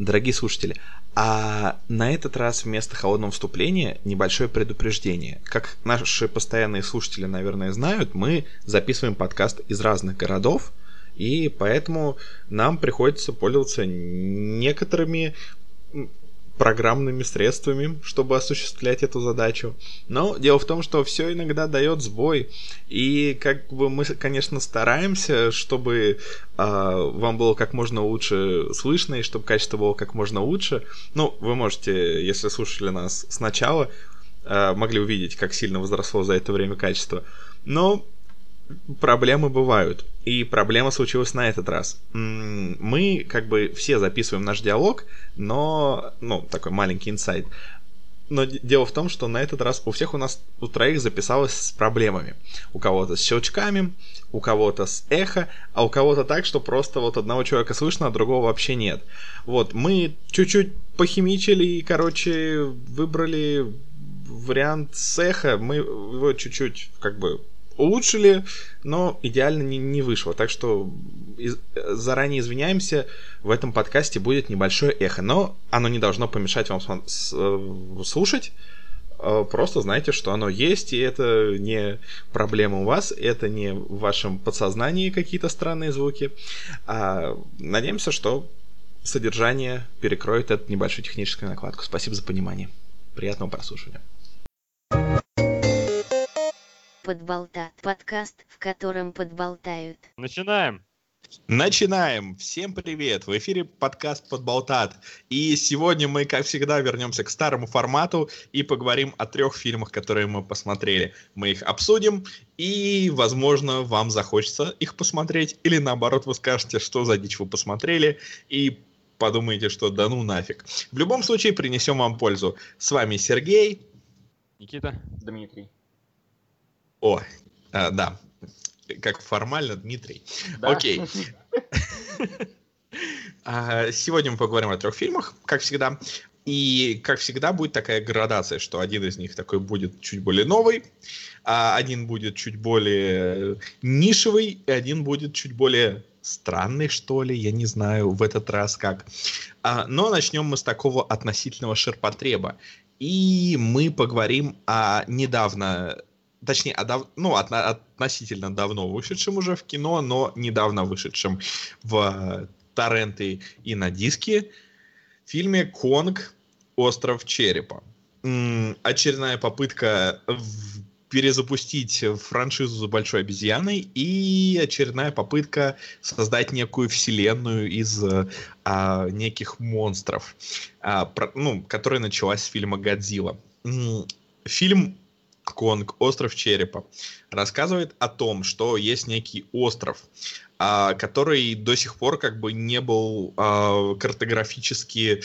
Дорогие слушатели, а на этот раз вместо холодного вступления небольшое предупреждение. Как наши постоянные слушатели, наверное, знают, мы записываем подкаст из разных городов, и поэтому нам приходится пользоваться некоторыми программными средствами, чтобы осуществлять эту задачу. Но дело в том, что все иногда дает сбой. И как бы мы, конечно, стараемся, чтобы вам было как можно лучше слышно и чтобы качество было как можно лучше. Ну, вы можете, если слушали нас сначала, могли увидеть, как сильно возросло за это время качество. Но проблемы бывают. И проблема случилась на этот раз. Мы как бы все записываем наш диалог, но... Ну, такой маленький инсайт. Но дело в том, что на этот раз у всех у нас, у троих записалось с проблемами. У кого-то с щелчками, у кого-то с эхо, а у кого-то так, что просто вот одного человека слышно, а другого вообще нет. Вот, мы чуть-чуть похимичили и, короче, выбрали вариант с эхо. Мы его чуть-чуть как бы... улучшили, но идеально не вышло. Так что заранее извиняемся, в этом подкасте будет небольшое эхо. Но оно не должно помешать вам слушать. Просто знайте, что оно есть, и это не проблема у вас, это не в вашем подсознании какие-то странные звуки. Надеемся, что содержание перекроет эту небольшую техническую накладку. Спасибо за понимание. Приятного прослушивания. Подболтат. Подкаст, в котором подболтают. Начинаем! Всем привет! В эфире подкаст «Подболтат». И сегодня мы, как всегда, вернемся к старому формату и поговорим о 3 фильмах, которые мы посмотрели. Мы их обсудим, и, возможно, вам захочется их посмотреть, или, наоборот, вы скажете, что за дичь вы посмотрели, и подумаете, что да ну нафиг. В любом случае, принесем вам пользу. С вами Сергей. Никита. Дмитрий. О, да, как формально, Дмитрий. Да. Окей. Сегодня мы поговорим о 3 фильмах, как всегда. И, как всегда, будет такая градация, что один из них такой будет чуть более новый, один будет чуть более нишевый, и один будет чуть более странный, что ли, я не знаю, в этот раз как. Но начнем мы с такого относительного ширпотреба. И мы поговорим о недавно... Точнее, относительно давно вышедшем уже в кино, но недавно вышедшем в торренты и на диске фильме «Конг: Остров черепа». Очередная попытка перезапустить франшизу за большой обезьяной и очередная попытка создать некую вселенную из неких монстров, которая началась с фильма «Годзилла». Фильм «Конг. Остров черепа» рассказывает о том, что есть некий остров, который до сих пор как бы не был картографически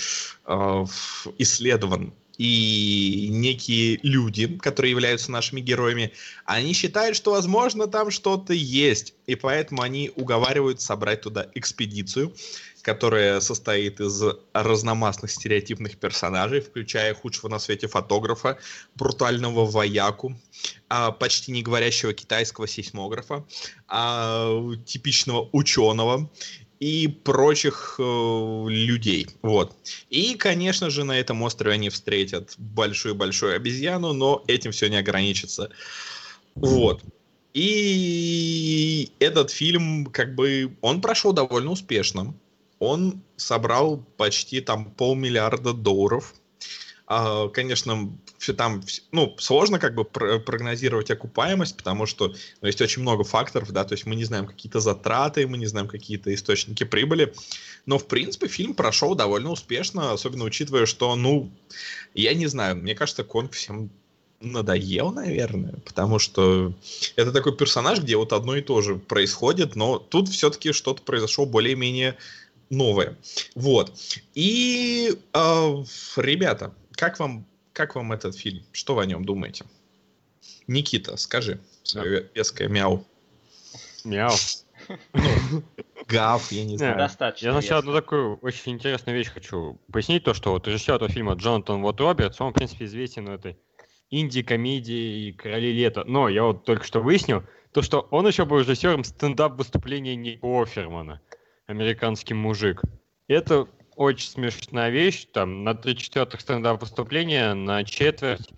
исследован. И некие люди, которые являются нашими героями, они считают, что, возможно, там что-то есть. И поэтому они уговаривают собрать туда экспедицию, которая состоит из разномастных стереотипных персонажей, включая худшего на свете фотографа, брутального вояку, почти не говорящего китайского сейсмографа, типичного ученого и прочих людей. Вот. И, конечно же, на этом острове они встретят большую-большую обезьяну, но этим все не ограничится. Вот. И этот фильм, как бы, он прошел довольно успешно. Он собрал почти там $500 миллиона. Конечно, там, сложно как бы прогнозировать окупаемость, потому что есть очень много факторов, да, то есть мы не знаем какие-то затраты, мы не знаем какие-то источники прибыли, но, в принципе, фильм прошел довольно успешно, особенно учитывая, что, я не знаю, мне кажется, Конг всем надоел, наверное, потому что это такой персонаж, где вот одно и то же происходит, но тут все-таки что-то произошло более-менее новое. Вот. И, ребята, как вам этот фильм? Что вы о нем думаете? Никита, скажи свое веское мяу. Мяу. Гав, я не знаю. Достаточно. Я сначала одну такую очень интересную вещь хочу пояснить, то, что вот режиссер этого фильма Джонатан Ват Робертс, он, в принципе, известен этой инди-комедии «Короли лета». Но я вот только что выяснил, то, что он еще был режиссером стендап-выступления Ника Офермана «Американский мужик». Это очень смешная вещь, там на 3/4 стендап выступления, на четверть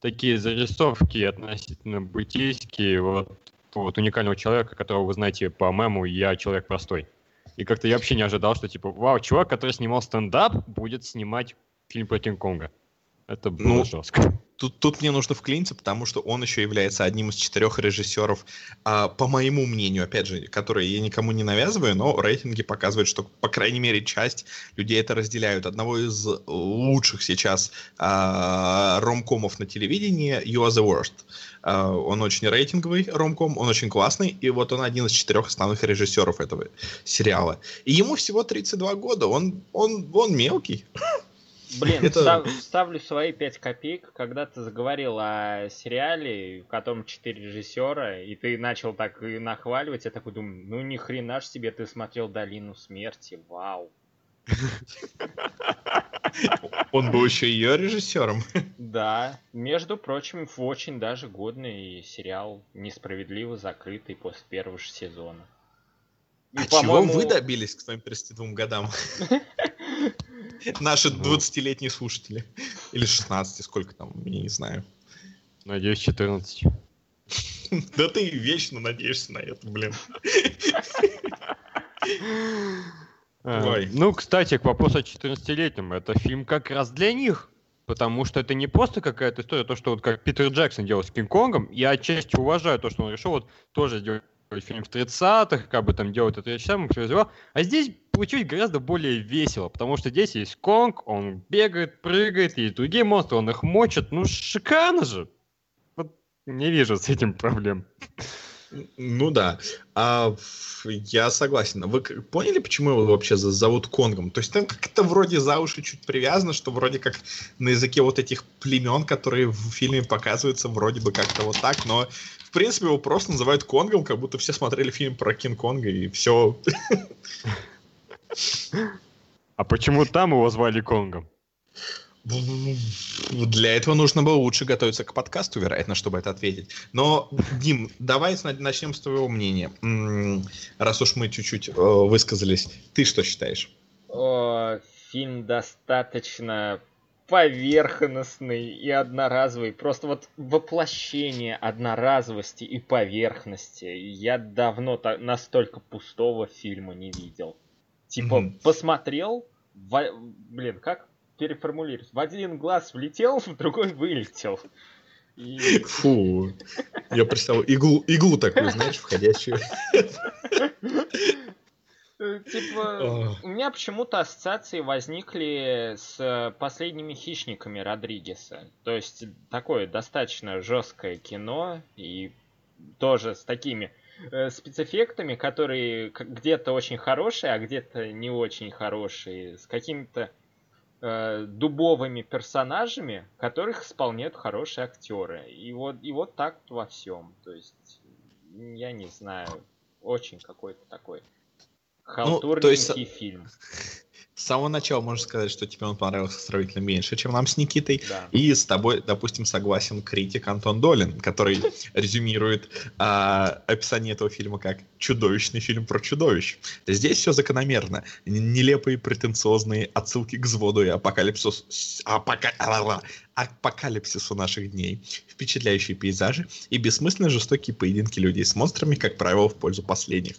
такие зарисовки относительно бытийские, вот уникального человека, которого вы знаете по мему «Я человек простой». И как-то я вообще не ожидал, что типа, вау, чувак, который снимал стендап, будет снимать фильм про Кинг-Конга. Это было жестко. Тут мне нужно вклиниться, потому что он еще является одним из 4 режиссеров, по моему мнению, опять же, которые я никому не навязываю, но рейтинги показывают, что, по крайней мере, часть людей это разделяют. Одного из лучших сейчас ромкомов на телевидении You are the worst. Он очень рейтинговый ромком, он очень классный, и вот он один из 4 основных режиссеров этого сериала. И ему всего 32 года, он мелкий. Блин, ставлю свои 5 копеек, когда ты заговорил о сериале, потом 4 режиссера, и ты начал так и нахваливать, я такой думаю, ну ни хрена ж себе, ты смотрел «Долину смерти», вау. Он был еще ее режиссером. Да, между прочим, очень даже годный сериал, несправедливо закрытый после первого же сезона. А чего вы добились к своим 32 годам? Наши 20-летние слушатели. Или 16, сколько там, я не знаю. Надеюсь, 14. Да ты вечно надеешься на это, блин. Ну, кстати, к вопросу о 14-летнем. Это фильм как раз для них. Потому что это не просто какая-то история, то, что вот как Питер Джексон делал с Кинг-Конгом. Я отчасти уважаю то, что он решил вот тоже сделать фильм в 30-х, как бы там делать это вещами, все развивал. А здесь получилось гораздо более весело, потому что здесь есть Конг, он бегает, прыгает, есть другие монстры, он их мочит. Ну, шикарно же! Вот не вижу с этим проблем. Ну да, я согласен. Вы поняли, почему его вообще зовут Конгом? То есть там как-то вроде за уши чуть привязано, что вроде как на языке вот этих племен, которые в фильме показываются, вроде бы как-то вот так, но в принципе его просто называют Конгом, как будто все смотрели фильм про Кинг-Конга и все. А почему там его звали Конгом? Для этого нужно было лучше готовиться к подкасту, вероятно, чтобы это ответить. Но, Дим, давай начнем с твоего мнения. Раз уж мы чуть-чуть высказались, ты что считаешь? Фильм достаточно поверхностный и одноразовый. Просто вот воплощение одноразовости и поверхности. Я давно настолько пустого фильма не видел. Типа, посмотрел... Блин, как? Переформулировать. В один глаз влетел, в другой вылетел. И... Фу. Я представил иглу такую, знаешь, входящую. Типа, у меня почему-то ассоциации возникли с «Последними хищниками» Родригеса. То есть такое достаточно жесткое кино и тоже с такими спецэффектами, которые где-то очень хорошие, а где-то не очень хорошие. С какими-то дубовыми персонажами, которых исполняют хорошие актеры. И вот так во всем. То есть, я не знаю, очень какой-то такой халтурненький фильм. С самого начала можно сказать, что тебе он понравился сравнительно меньше, чем нам с Никитой. Да. И с тобой, допустим, согласен критик Антон Долин, который резюмирует описание этого фильма как «чудовищный фильм про чудовищ». Здесь все закономерно. Нелепые претенциозные отсылки к «Взводу» и апокалипсису наших дней, впечатляющие пейзажи и бессмысленно жестокие поединки людей с монстрами, как правило, в пользу последних.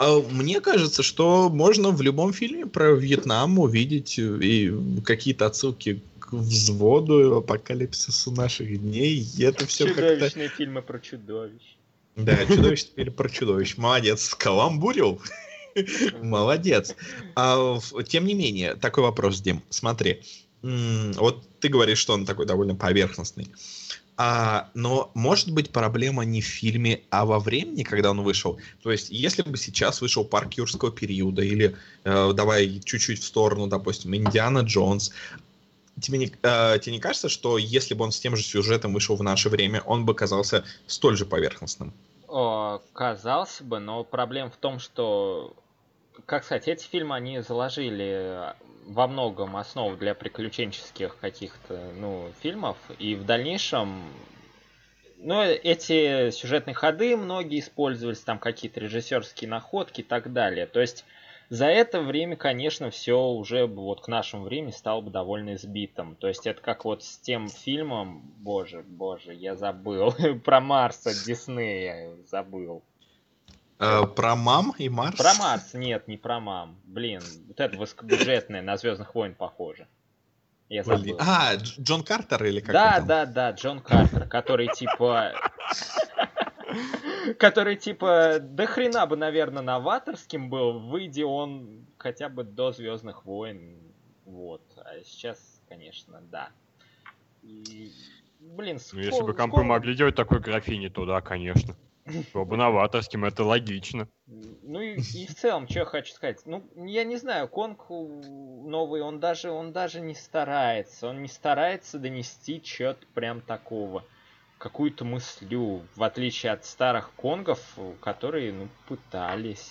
Мне кажется, что можно в любом фильме про Вьетнам увидеть и какие-то отсылки к «Взводу», апокалипсису наших дней. Это все чудовищные как-то... фильмы про чудовищ. Да, чудовищные фильмы про чудовищ. Молодец, каламбурил. Молодец. Тем не менее, такой вопрос, Дим. Смотри, вот ты говоришь, что он такой довольно поверхностный. Но может быть проблема не в фильме, а во времени, когда он вышел. То есть, если бы сейчас вышел «Парк Юрского периода» или давай чуть-чуть в сторону, допустим, «Индиана Джонс», тебе не кажется, что если бы он с тем же сюжетом вышел в наше время, он бы казался столь же поверхностным? Казался бы, но проблема в том, что, как сказать, эти фильмы, они заложили во многом основу для приключенческих каких-то, фильмов, и в дальнейшем, эти сюжетные ходы многие использовались, там какие-то режиссерские находки и так далее. То есть За это время, конечно, все уже вот к нашему времени стало бы довольно избитым. То есть это как вот с тем фильмом, боже, я забыл, про Марс от Диснея забыл. Про Мам и Марс? Про Марс, нет, не про Мам. Блин, вот это высокобюджетное на «Звездных войн» похоже. Я забыл. А, Джон Картер или как? Да, Джон Картер, который типа... Который, типа, до хрена бы, наверное, новаторским был, выйди он хотя бы до «Звездных войн». Вот. А сейчас, конечно, да. И, блин, скоро... Если бы компы могли делать такой графини, то да, конечно. Было бы новаторским, это логично. Ну и в целом, что я хочу сказать. Ну, я не знаю, Конг новый, он даже не старается. Он не старается донести чего-то прям такого. Какую-то мыслю, в отличие от старых Конгов, которые, пытались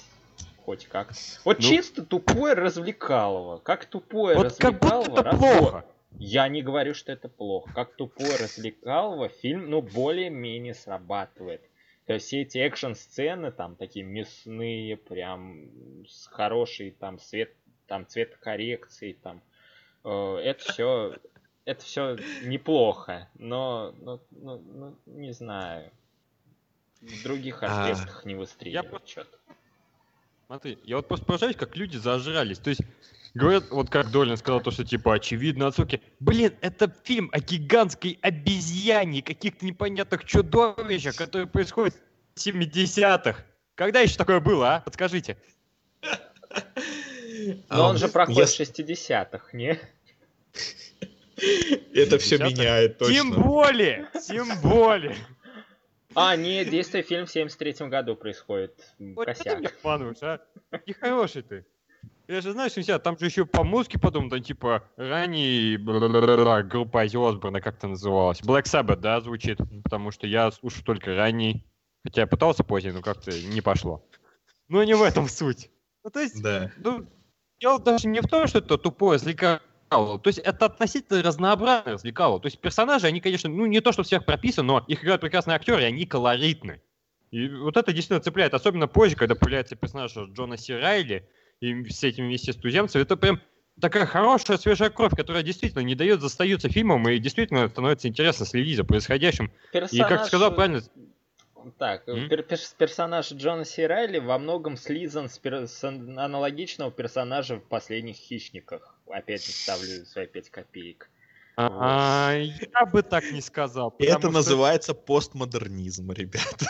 хоть как-то. Вот чисто тупое развлекалово. Как тупое вот развлекалово... Как будто плохо. Я не говорю, что это плохо. Как тупое развлекалово фильм, более-менее срабатывает. То есть все эти экшн-сцены, там, такие мясные, прям, с хорошей, там, цветокоррекцией, там, это все неплохо, но не знаю. В других аспектах не выстреливает что-то. Смотри, я просто поражаюсь, как люди зажрались. То есть, говорят, вот как Долин сказал, то, что типа очевидно отсылки. Блин, это фильм о гигантской обезьяне, каких-то непонятных чудовищах, которые происходят в 70-х. Когда еще такое было, а? Подскажите. Но он же проходит в 60-х, не? Это все меняет, точно. Тем более. А, нет, действие фильм в 73-м году происходит. Косяк. Ты пануешь, а? Нехороший ты. Я же знаешь, там же еще по музыке потом, там типа ранний группа Оззи Осборна, как это называлось? Black Sabbath, да, звучит? Потому что я слушаю только ранний. Хотя я пытался поздний, но как-то не пошло. Но не в этом суть. Дело даже не в том, что это тупое развлекалово. То есть это относительно разнообразное развлекалово. То есть персонажи, они, конечно, не то, что всех прописаны, но их играют прекрасные актеры, и они колоритны. И вот это действительно цепляет. Особенно позже, когда появляется персонаж Джона Сирайли и с этим вместе с туземцем. Это прям такая хорошая свежая кровь, которая действительно не дает застаются фильмом и действительно становится интересно следить за происходящим. Персонаж... И как ты сказал правильно... Так, персонаж Джона Сирайли во многом слизан с аналогичного персонажа в «Последних хищниках». Опять же ставлю свои 5 копеек. Я бы так не сказал. Это называется постмодернизм, ребята.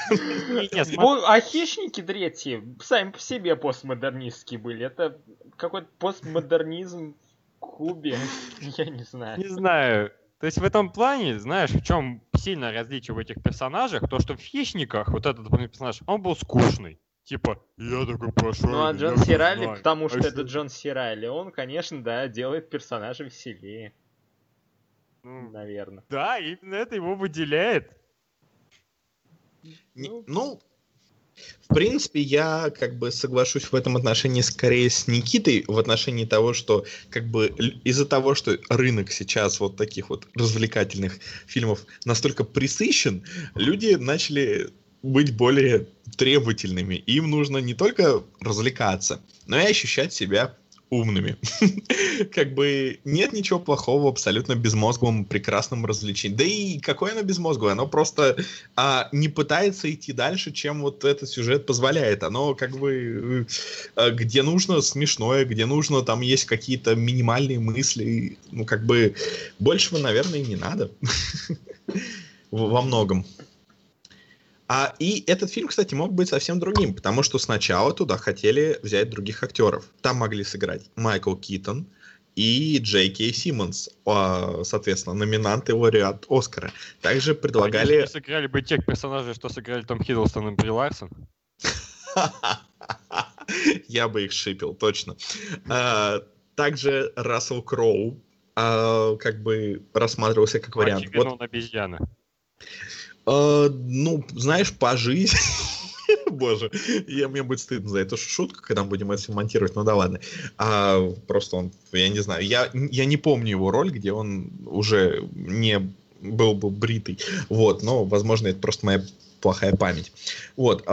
А «Хищники Третьи» сами по себе постмодернистские были. Это какой-то постмодернизм в кубе. Я не знаю. То есть в этом плане, знаешь, в чем сильное различие в этих персонажах, то, что в «Хищниках» вот этот персонаж, он был скучный. Типа, я такой пошел. Ну, а Джон Сирайли, потому что это Джон Сирайли, он, конечно, да, делает персонажа веселее. Наверное. Да, именно это его выделяет. В принципе, я соглашусь в этом отношении скорее с Никитой, в отношении того, что из-за того, что рынок сейчас вот таких вот развлекательных фильмов настолько пресыщен, люди начали быть более требовательными. Им нужно не только развлекаться, но и ощущать себя умными. Нет ничего плохого в абсолютно безмозглом, прекрасном развлечении. Да и какое оно безмозглое? Оно просто не пытается идти дальше, чем вот этот сюжет позволяет. Оно где нужно смешное, где нужно, там есть какие-то минимальные мысли. Большего, наверное, не надо. Во многом. И этот фильм, кстати, мог быть совсем другим, потому что сначала туда хотели взять других актеров. Там могли сыграть Майкл Китон и Джей Кей Симмонс, соответственно, номинанты и лауреат Оскара. Также предлагали... Они сыграли бы тех персонажей, что сыграли Том Хиддлстон и Бри Ларсон. Я бы их шипел, точно. Также Рассел Кроу рассматривался как вариант. Очевидно, он обезьяна. По жизни... Боже, мне будет стыдно за эту шутку, когда мы будем это все монтировать, ну да ладно. Просто он, я не знаю, я не помню его роль, где он уже не был бы бритый. Вот, но, возможно, это просто моя плохая память. Вот,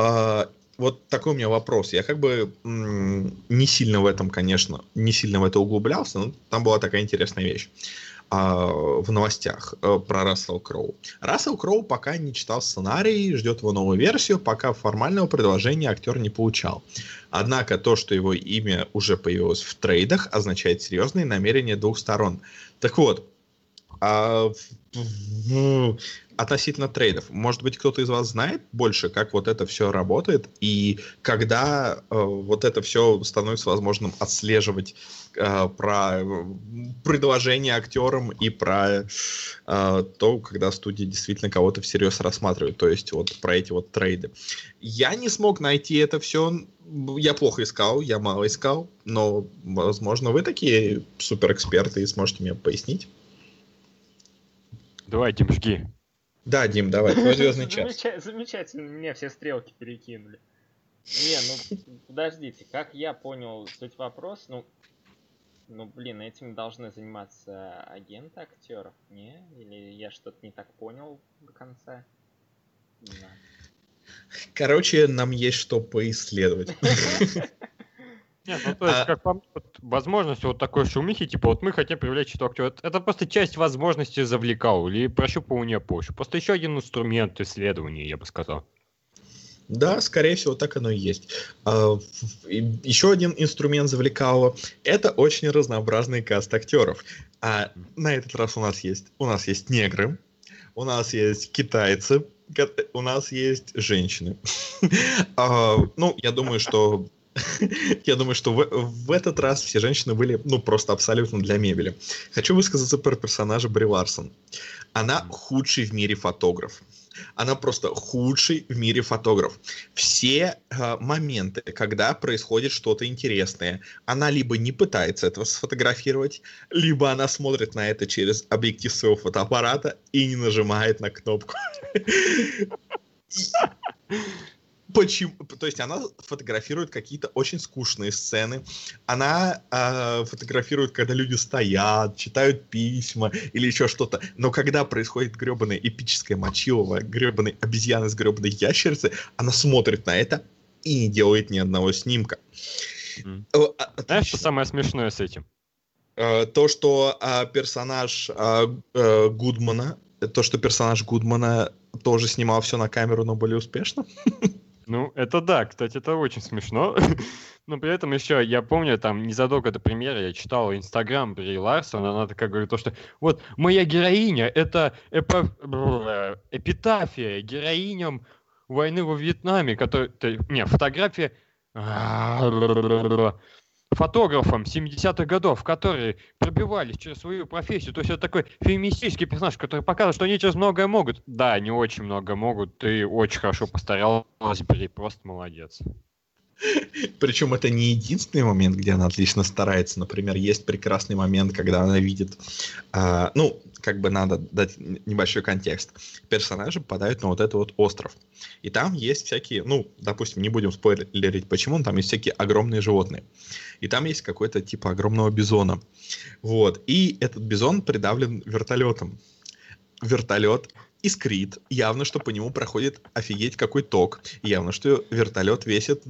вот такой у меня вопрос. Я как бы не сильно в этом, конечно, не сильно в это углублялся, но там была такая интересная вещь в новостях про Рассел Кроу. Рассел Кроу пока не читал сценарий, ждет его новую версию, пока формального предложения актер не получал. Однако то, что его имя уже появилось в трейдах, означает серьезные намерения двух сторон. Так вот, относительно трейдов, может быть, кто-то из вас знает больше, как вот это все работает и когда вот это все становится возможным отслеживать про предложение актерам и про то, когда студия действительно кого-то всерьез рассматривает, то есть вот про эти вот трейды. Я не смог найти это все, я плохо искал, я мало искал, но, возможно, вы такие суперэксперты и сможете мне пояснить. Давай, Дим, жги. Да, Дим, давай, твой звездный час. Замечательно, меня все стрелки перекинули. Не, ну, подождите, как я понял суть вопроса, блин, этим должны заниматься агенты актеров, не? Или я что-то не так понял до конца? Да. Короче, нам есть что поисследовать. Нет, ну то есть, как по мне, возможность вот такой шумихи, типа вот мы хотим привлечь этого актера. Это просто часть возможности завлекал или прощупывания почвы. Просто еще один инструмент исследования, я бы сказал. Да, скорее всего, так оно и есть. Еще один инструмент завлекало. Это очень разнообразный каст актеров. А на этот раз у нас есть негры, у нас есть китайцы, у нас есть женщины. Я думаю, что в этот раз все женщины были, просто абсолютно для мебели. Хочу высказаться про персонажа Бри Ларсон. Она худший в мире фотограф. Она просто худший в мире фотограф. Все моменты, когда происходит что-то интересное, она либо не пытается этого сфотографировать, либо она смотрит на это через объектив своего фотоаппарата и не нажимает на кнопку. Почему? То есть она фотографирует какие-то очень скучные сцены, она фотографирует, когда люди стоят, читают письма или еще что-то, но когда происходит гребаное эпическое мочилово, гребаные обезьяны с гребаной ящерицей, она смотрит на это и не делает ни одного снимка. Знаешь, что самое смешное с этим? То, что персонаж Гудмана, тоже снимал все на камеру, но более успешно. Ну, это да, кстати, это очень смешно. Но при этом еще, я помню, там, незадолго до премьеры я читал Инстаграм Бри Ларсон, она такая говорит, что вот моя героиня, это эпитафия героиням войны во Вьетнаме, которая... фотография фотографом 70-х годов, которые пробивались через свою профессию. То есть это такой феминистический персонаж, который показывает, что они через многое могут. Да, они очень много могут. Ты очень хорошо постаралась, Бри, просто молодец. Причем это не единственный момент, где она отлично старается. Например, есть прекрасный момент, когда она видит... надо дать небольшой контекст. Персонажи попадают на вот этот вот остров. И там есть всякие... допустим, не будем спойлерить, почему, но там есть всякие огромные животные. И там есть какой-то типа огромного бизона. Вот. И этот бизон придавлен вертолетом. Вертолет искрит. Явно, что по нему проходит офигеть какой ток. Явно, что вертолет весит,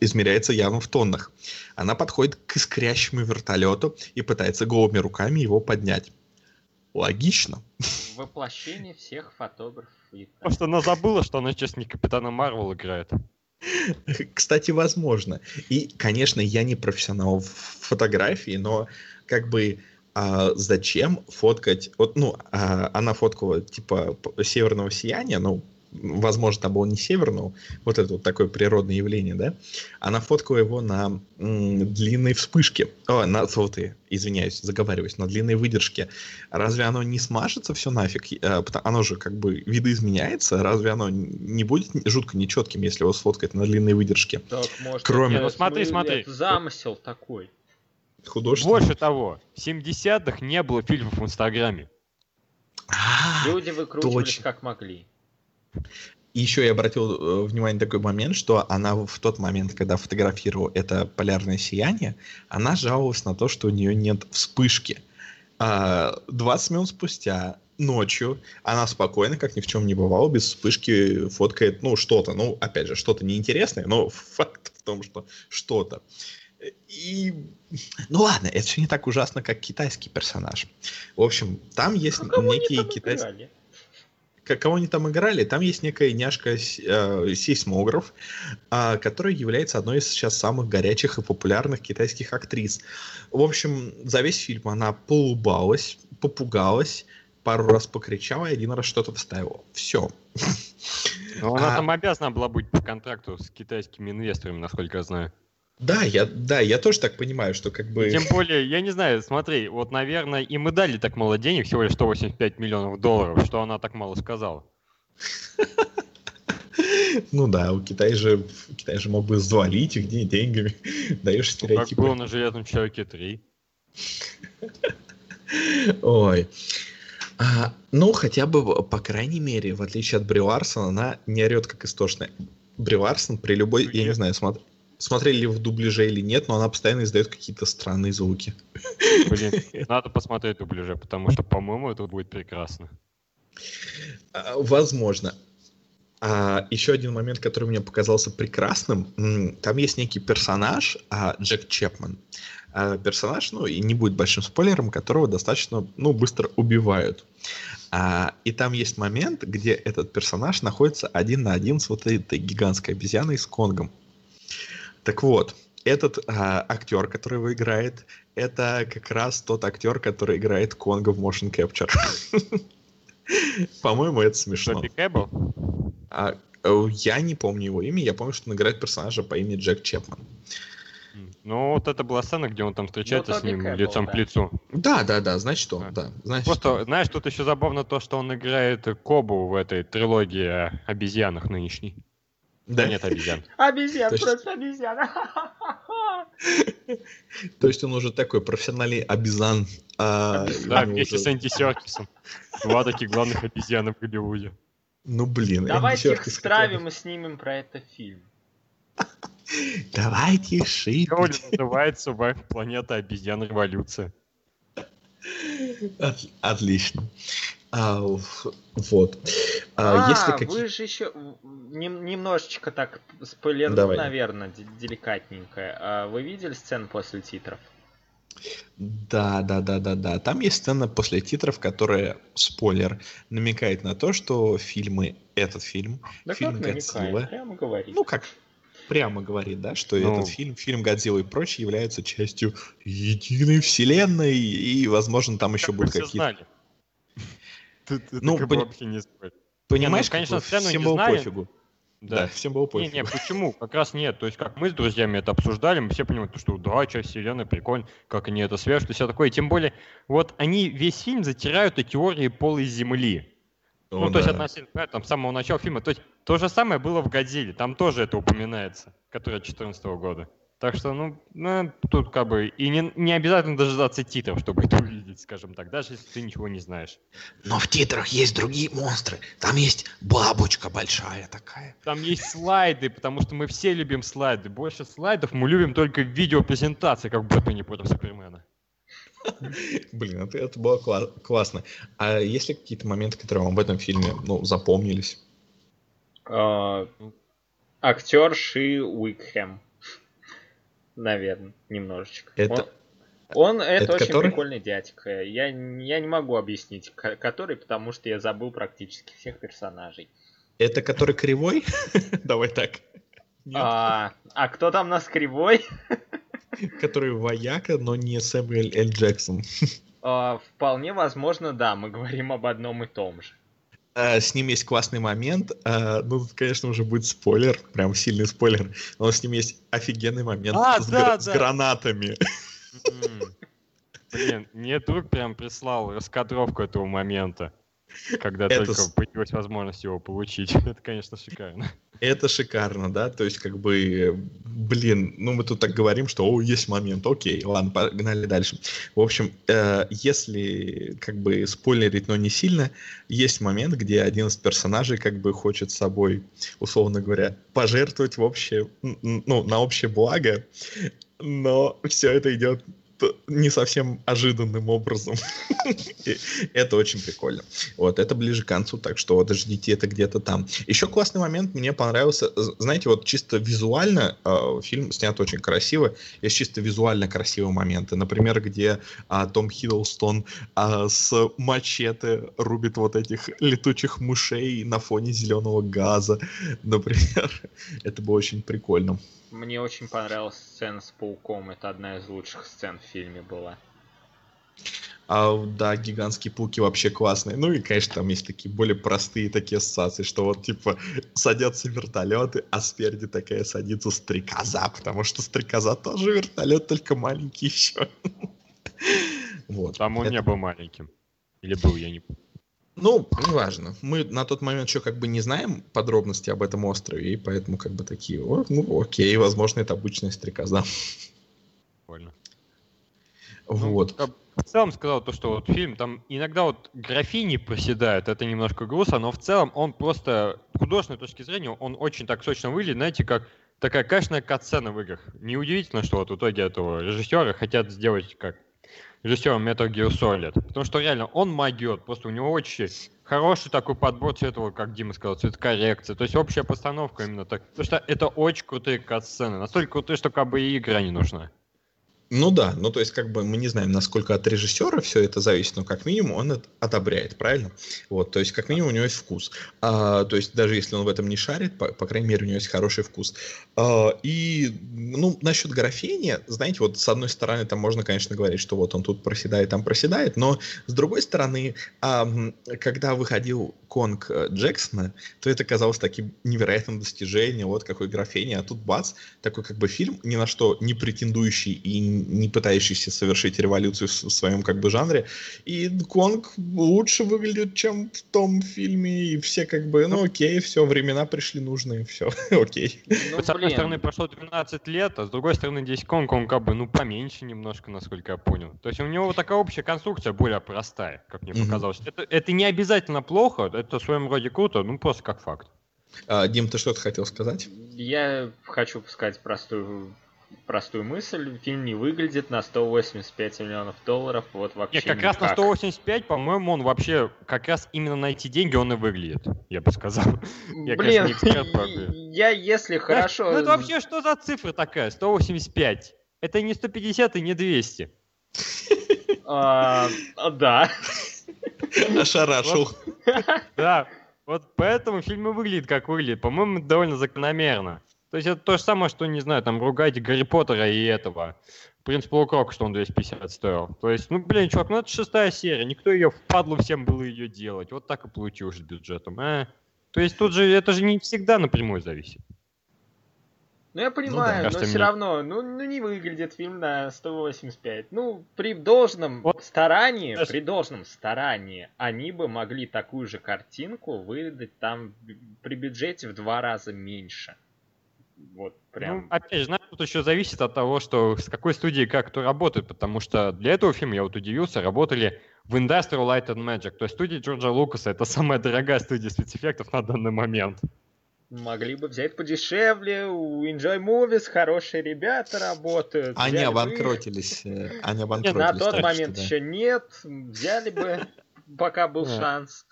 измеряется явно в тоннах. Она подходит к искрящему вертолету и пытается голыми руками его поднять. Логично. Воплощение всех фотографов. Просто она забыла, что она сейчас не Капитана Марвел играет. Кстати, возможно. И, конечно, я не профессионал в фотографии, но зачем фоткать... она фоткала, северного сияния, возможно, там было не северного, вот это вот такое природное явление, да? Она фоткала его на длинной вспышке. На длинной выдержке. Разве оно не смажется все нафиг? Оно же видоизменяется. Разве оно не будет жутко нечетким, если его сфоткать на длинной выдержке? Так, может, смотри. Замысел такой. Больше того, в 70-х не было фильмов в Инстаграме. Люди выкручивались как могли. Еще я обратил внимание на такой момент, что она в тот момент, когда фотографировала это полярное сияние, она жаловалась на то, что у нее нет вспышки. 20 минут спустя ночью она спокойно, как ни в чем не бывало, без вспышки фоткает, ну, что-то. Ну, опять же, что-то неинтересное, но факт в том, что что-то. И, ну ладно, это все не так ужасно, как китайский персонаж. В общем, там есть некие китайские... Кого они там играли? Там есть некая няшка-сейсмограф, которая является одной из сейчас самых горячих и популярных китайских актрис. В общем, за весь фильм она поулыбалась, попугалась, пару раз покричала и один раз что-то вставила. Все. Она там обязана была быть по контракту с китайскими инвесторами, насколько я знаю. Да, я тоже так понимаю, что как бы... Тем более, я не знаю, смотри, вот, наверное, им и дали так мало денег, всего лишь $185 миллионов, что она так мало сказала. Ну да, у Китая же мог бы завалить их деньгами, даешь стереотипы. Как было на «Железном человеке 3». Ой... Ну, хотя бы, по крайней мере, в отличие от Бри Ларсон, она не орет как истошная. Бри Ларсон при любой... Нет. Я не знаю, смотрели ли в дубляже или нет, но она постоянно издает какие-то странные звуки. Блин, надо посмотреть дубляже, потому что, по-моему, это будет прекрасно. Возможно. Еще один момент, который мне показался прекрасным. Там есть некий персонаж, Джек Чепман. Персонаж, ну, и не будет большим спойлером, которого достаточно, ну, быстро убивают. И там есть момент, где этот персонаж находится один на один с вот этой гигантской обезьяной, с Конгом. Так вот, этот актер, который его играет, это как раз тот актер, который играет Конга в Motion Capture. По-моему, это смешно. Тоби Кэббл? Я не помню его имя, я помню, что он играет персонажа по имени Джек Чепман. Ну, вот это была сцена, где он там встречается с ним лицом к лицу. Да, значит он, да. Просто, знаешь, тут еще забавно то, что он играет Кобу в этой трилогии о обезьянах нынешней. Да нет обезьян. Обезьян, просто обезьяна. То есть он уже такой профессиональный обезьян. Да, вместе с Энди Серкисом. Два таких главных обезьяна в Голливуде. Ну блин. Давайте их стравим и снимем про это фильм. Давайте шить. Он называется «Планета обезьян революция». Отлично. Вот. Вы же еще немножечко так спойлернули, наверное, деликатненько. Вы видели сцену после титров? Да. Там есть сцена после титров, которая, спойлер, намекает на то, что этот фильм, да, фильм Годзилла. Ну как, прямо говорит, да, что этот фильм Годзилла и прочее являются частью единой вселенной, и, возможно, там еще будут какие-то... Ты ну, понимаешь, конечно, сцену всем не было знали. Пофигу. Да, всем было пофигу. Не, почему? Как раз нет. То есть, как мы с друзьями это обсуждали, мы все понимают, что да, часть вселенной, прикольно, как они это свяжут и все такое. Тем более, вот они весь фильм затирают о теории полой земли. Ну, да. То есть, относительно там, с самого начала фильма. То есть, то же самое было в «Годзилле», там тоже это упоминается, которая 2014 года. Так что, ну, тут как бы и не обязательно дожидаться титров, чтобы это увидеть, скажем так, даже если ты ничего не знаешь. Но в титрах есть другие монстры. Там есть бабочка большая такая. Там есть слайды, потому что мы все любим слайды. Больше слайдов мы любим только в видеопрезентации, как в «Бэтмене против Супермена». Блин, это было классно. А есть ли какие-то моменты, которые вам в этом фильме, ну, запомнились? Актер Ши Уикхэм. Наверное, немножечко. Это... Он это очень который? Прикольный дядька. Я не могу объяснить, который, потому что я забыл практически всех персонажей. Это который кривой? Давай так. А кто там у нас кривой? Который вояка, но не Сэмюэл Л. Джексон. Вполне возможно, да, мы говорим об одном и том же. С ним есть классный момент, ну, тут, конечно, уже будет спойлер, прям сильный спойлер, но с ним есть офигенный момент с гранатами. Блин, мне друг прям прислал раскадровку этого момента, когда только появилась возможность его получить. Это, конечно, шикарно. Это шикарно, да, то есть, как бы, блин, ну, мы тут так говорим, что, есть момент, окей, ладно, погнали дальше. В общем, если, как бы, спойлерить, но не сильно, есть момент, где один из персонажей, как бы, хочет собой, условно говоря, пожертвовать в общее, ну, на общее благо, но все это идет не совсем ожиданным образом. Это очень прикольно. Вот, это ближе к концу, так что вот ждите это где-то там. Еще классный момент, мне понравился, знаете, вот чисто визуально фильм снят очень красиво, есть чисто визуально красивые моменты. Например, где Том Хиддлстон с мачете рубит вот этих летучих мышей на фоне зеленого газа, например. Это было очень прикольно. Мне очень понравилась сцена с пауком. Это одна из лучших сцен в фильме была. Да, гигантские пауки вообще классные. Ну и, конечно, там есть такие более простые такие ассоциации, что вот, типа, садятся вертолеты, а спереди такая садится стрекоза, потому что стрекоза тоже вертолет, только маленький еще. Вот. Там он не был маленьким. Или был, я не помню. Ну, неважно. Мы на тот момент еще как бы не знаем подробности об этом острове, и поэтому как бы такие, ну окей, возможно, это обычная стрекоза. Прикольно. Вот. Ну, я в целом сказал то, что вот фильм, там иногда вот графини проседают, это немножко грустно, но в целом он просто, с художественной точки зрения, он очень так сочно выглядит, знаете, как такая качественная катсцена в играх. Неудивительно, что вот в итоге этого режиссера хотят сделать как режиссером Metal Gear Solid. Потому что реально он магиот, просто у него очень хороший такой подбор цветовой, как Дима сказал, цветокоррекция. То есть общая постановка именно так. Потому что это очень крутые катсцены. Настолько крутые, что как бы и игра не нужна. Ну да, ну то есть как бы мы не знаем, насколько от режиссера все это зависит, но как минимум он это одобряет, правильно? Вот, то есть как минимум у него есть вкус. То есть даже если он в этом не шарит, по крайней мере у него есть хороший вкус. И, ну, насчет графения, знаете, вот с одной стороны там можно, конечно, говорить, что вот он тут проседает, там проседает, но с другой стороны, когда выходил Конг Джексона, то это казалось таким невероятным достижением, вот какой графения, а тут бац, такой как бы фильм, ни на что не претендующий и не пытающийся совершить революцию в своем как бы жанре. И Конг лучше выглядит, чем в том фильме. И все как бы, ну окей, все, времена пришли нужные, все, окей. Ну, с одной стороны, прошло 12 лет, а с другой стороны, здесь Конг, он как бы, ну, поменьше немножко, насколько я понял. То есть у него вот такая общая конструкция более простая, как мне показалось. Это не обязательно плохо, это в своем роде круто, ну, просто как факт. Дим, ты что-то хотел сказать? Я хочу сказать простую мысль. Фильм не выглядит на $185 миллионов. Вот вообще никак. Нет, как раз на 185, по-моему, он вообще как раз именно на эти деньги он и выглядит, я бы сказал. Я, блин, конечно, не эксперт, правда. Я, если хорошо... Ну это вообще что за цифра такая? 185. Это не 150 и не 200. Да. Ошарашил. Да. Вот поэтому фильм и выглядит, как выглядит. По-моему, довольно закономерно. То есть это то же самое, что, не знаю, там, ругать Гарри Поттера и этого. Принц Полукрока, что он 250 стоил. То есть, ну, блин, чувак, ну это 6-я серия. Никто ее впадлу всем было ее делать. Вот так и получилось с бюджетом. То есть тут же это же не всегда напрямую зависит. Ну, я понимаю, ну, да, но все равно, ну, не выглядит фильм на 185. Ну, при должном старании, при должном старании, они бы могли такую же картинку выдать там при бюджете в 2 раза меньше. Вот прям. Ну, опять же, знаешь, тут еще зависит от того, что с какой студии как кто работает, потому что для этого фильма, я вот удивился, работали в Industrial Light and Magic, то есть студия Джорджа Лукаса, это самая дорогая студия спецэффектов на данный момент. Могли бы взять подешевле, у Enjoy Movies хорошие ребята работают. Они обанкротились. На тот момент еще нет, взяли бы, пока был шанс.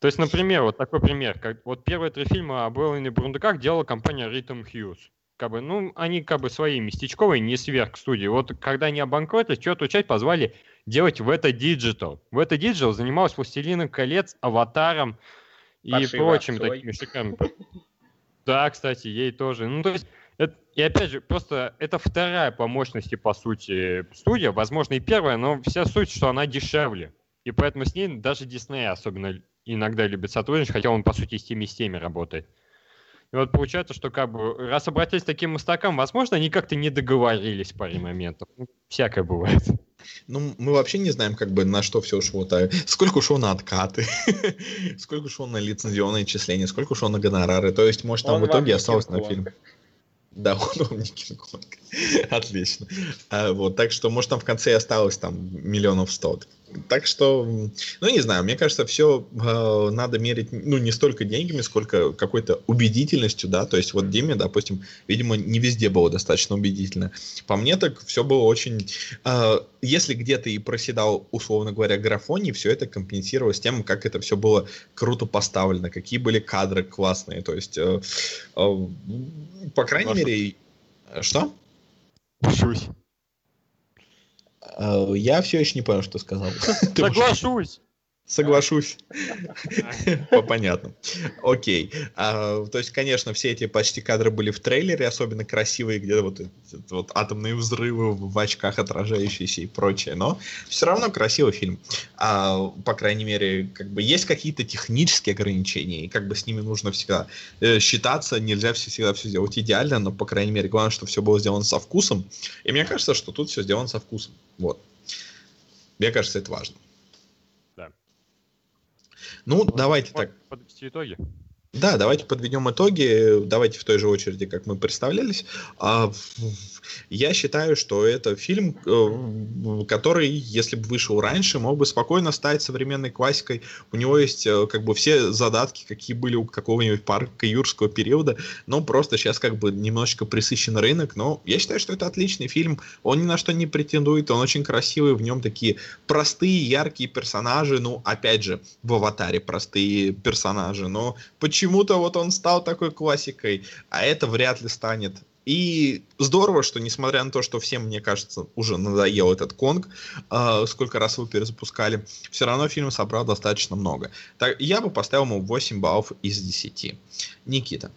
То есть, например, вот такой пример, как вот первые 3 фильма об Элвине и Бурундуках делала компания Rhythm Hughes. Как бы, ну, они как бы свои местечковые, не сверхстудии. Вот когда они обанкротились, чертову часть позвали делать в это Digital. В это Digital занималась «Властелином колец», «Аватаром», и прочими такими шикарными. Да, кстати, ей тоже. Ну, то есть, и опять же, просто это 2-я по мощности, по сути, студия, возможно, и 1-я, но вся суть, что она дешевле. И поэтому с ней даже Disney особенно иногда любит сотрудничать, хотя он, по сути, с теми работает. И вот получается, что как бы, раз обратились к таким мастакам, возможно, они как-то не договорились в паре моментов. Ну, всякое бывает. Ну, мы вообще не знаем, как бы, на что все ушло. Сколько ушло на откаты, сколько ушло на лицензионные отчисления, сколько ушло на гонорары. То есть, может, там в итоге осталось на фильм. Да, он вам не Кинг-Конг. Отлично. Так что, может, там в конце осталось там 1 100 000. Так что, ну, не знаю, мне кажется, все надо мерить, ну, не столько деньгами, сколько какой-то убедительностью, да, то есть вот Диме, допустим, видимо, не везде было достаточно убедительно. По мне так все было очень, если где-то и проседал, условно говоря, графоний, все это компенсировалось тем, как это все было круто поставлено, какие были кадры классные, то есть, по крайней мере... Что? Пошусь. Я все еще не понял, что сказал. Соглашусь. Соглашусь. Понятно. Окей. То есть, конечно, все эти почти кадры были в трейлере, особенно красивые, где вот атомные взрывы в очках отражающиеся и прочее, но все равно красивый фильм. По крайней мере, как бы есть какие-то технические ограничения, и как бы с ними нужно всегда считаться, нельзя всегда все сделать идеально, но, по крайней мере, главное, что все было сделано со вкусом, и мне кажется, что тут все сделано со вкусом. Вот. Мне кажется, это важно. Ну, давайте так. Подвести итоги? Да, давайте подведем итоги. Давайте в той же очереди, как мы представлялись. Я считаю, что это фильм, который, если бы вышел раньше, мог бы спокойно стать современной классикой. У него есть как бы все задатки, какие были у какого-нибудь парка Юрского периода. Но просто сейчас как бы немножечко пресыщен рынок. Но я считаю, что это отличный фильм. Он ни на что не претендует. Он очень красивый. В нем такие простые, яркие персонажи. Ну, опять же, в «Аватаре» простые персонажи. Но почему-то вот он стал такой классикой, а это вряд ли станет. И здорово, что несмотря на то, что всем, мне кажется, уже надоел этот Конг, сколько раз его перезапускали, все равно фильм собрал достаточно много. Так, я бы поставил ему 8 баллов из 10. Никита.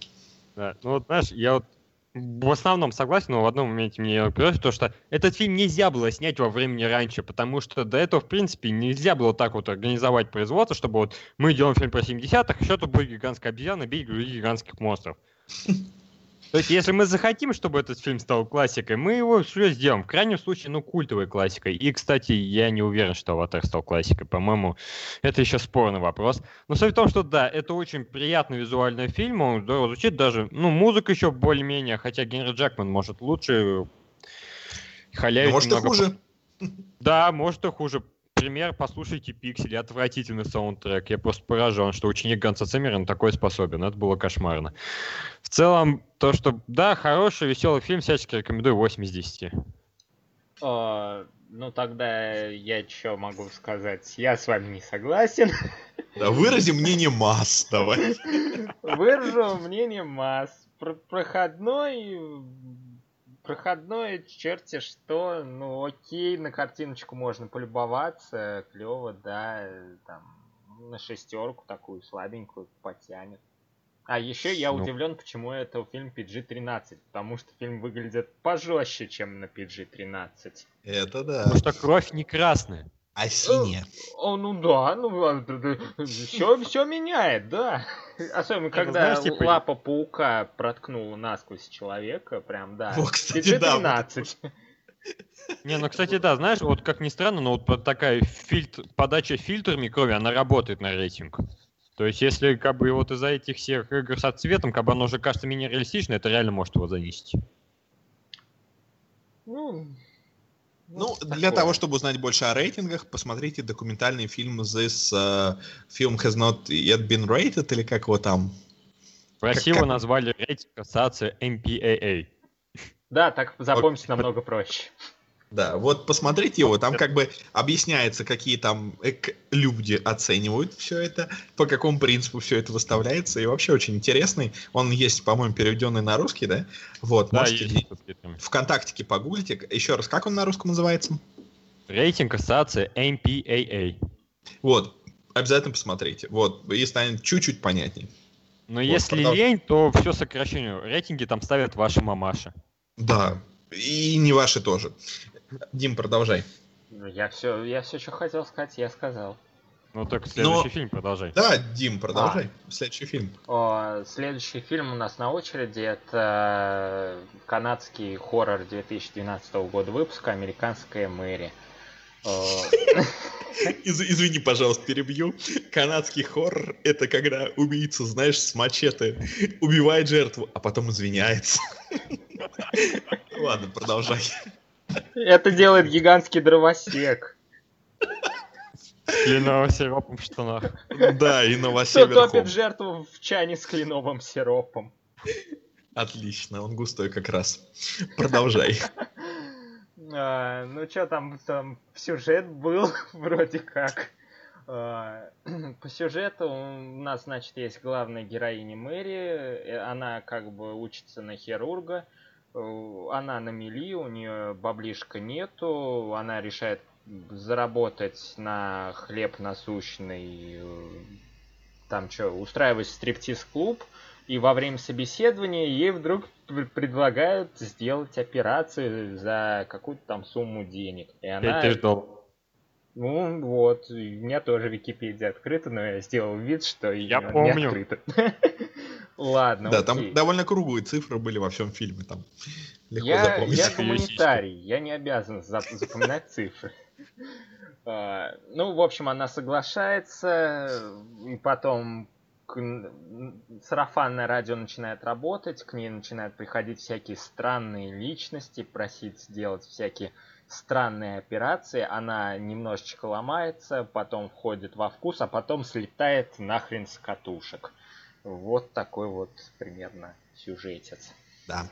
Да, ну вот знаешь, я вот в основном согласен, но в одном моменте мне показалось, что этот фильм нельзя было снять во времени раньше, потому что до этого, в принципе, нельзя было так вот организовать производство, чтобы вот мы делаем фильм про 70-х, еще тут будет гигантская обезьяна, бить других гигантских монстров. То есть, если мы захотим, чтобы этот фильм стал классикой, мы его все сделаем. В крайнем случае, ну, культовой классикой. И, кстати, я не уверен, что «Аватар» стал классикой. По-моему, это еще спорный вопрос. Но суть в том, что да, это очень приятный визуальный фильм. Он здорово звучит даже. Ну, музыка еще более-менее. Хотя Генри Джекман может лучше. Халявить может, немного. Может, и хуже. Да, может, и хуже. Пример, послушайте «Пиксели», отвратительный саундтрек. Я просто поражен, что ученик Ганса Циммера на такое способен. Это было кошмарно. В целом, то, что... Да, хороший, веселый фильм, всячески рекомендую 8 из 10. Ну, тогда я что могу сказать? Я с вами не согласен. Да, вырази мнение масс, давай. Выражу мнение масс. Проходное, черти что, ну окей, на картиночку можно полюбоваться, клево, да, там, на 6 такую слабенькую потянет. А еще я удивлен, почему это фильм PG-13, потому что фильм выглядит пожестче, чем на PG-13. Это да. Потому что кровь не красная, а синяя. Ну да, все меняет, да. Особенно, когда лапа паука проткнула насквозь человека, прям, да. О, кстати, да. Не, ну, кстати, да, знаешь, вот как ни странно, но вот такая подача фильтрами крови, она работает на рейтинг. То есть, если как бы вот из-за этих всех игр с отцветом, как бы оно уже кажется менее реалистично, это реально может его занести. Ну, для того, чтобы узнать больше о рейтингах, посмотрите документальный фильм This Film Has Not Yet Been Rated, или как его там? Красиво назвали рейтинг ассоциации MPAA. Да, так запомнить намного проще. Да, вот посмотрите его, там как бы объясняется, какие там люди оценивают все это, по какому принципу все это выставляется, и вообще очень интересный, он есть, по-моему, переведенный на русский, да? Вот, да, можете ВКонтакте погуглите, еще раз, как он на русском называется? Рейтинг ассоциации MPAA. Вот, обязательно посмотрите, вот, и станет чуть-чуть понятнее. Но вот, если лень, то все сокращение, рейтинги там ставят ваши мамаши. Да, и не ваши тоже. Дим, продолжай. Я все, что хотел сказать, я сказал. Ну так следующий фильм продолжай. Да, Дим, продолжай. Следующий фильм. Следующий фильм у нас на очереди. Это канадский хоррор 2012 года выпуска «Американская Мэри». Извини, пожалуйста, перебью. Канадский хоррор — это когда убийца, знаешь, с мачете убивает жертву, а потом извиняется. Ладно, продолжай. Это делает гигантский дровосек. И на сиропом в штанах. Да, и на лосе верхом. Кто топит жертву в чане с кленовым сиропом. Отлично, он густой как раз. Продолжай. Ну, что там сюжет был вроде как. По сюжету у нас, значит, есть главная героиня Мэри. Она как бы учится на хирурга. Она на мели, у нее баблишка нету. Она решает заработать на хлеб насущный. Там что, устраивать стриптиз-клуб. И во время собеседования ей вдруг предлагают сделать операцию за какую-то там сумму денег. И она... Ну вот, у меня тоже Википедия открыта, но я сделал вид, что я помню. Не открыта. Ладно, да, окей. Там довольно круглые цифры были во всем фильме. Там легко запомнить. Я гуманитарий, я не обязан запоминать цифры. Ну, в общем, она соглашается, и потом... сарафанное радио начинает работать, к ней начинают приходить всякие странные личности, просить сделать всякие странные операции, она немножечко ломается, потом входит во вкус, а потом слетает нахрен с катушек. Вот такой вот примерно сюжетец. Да.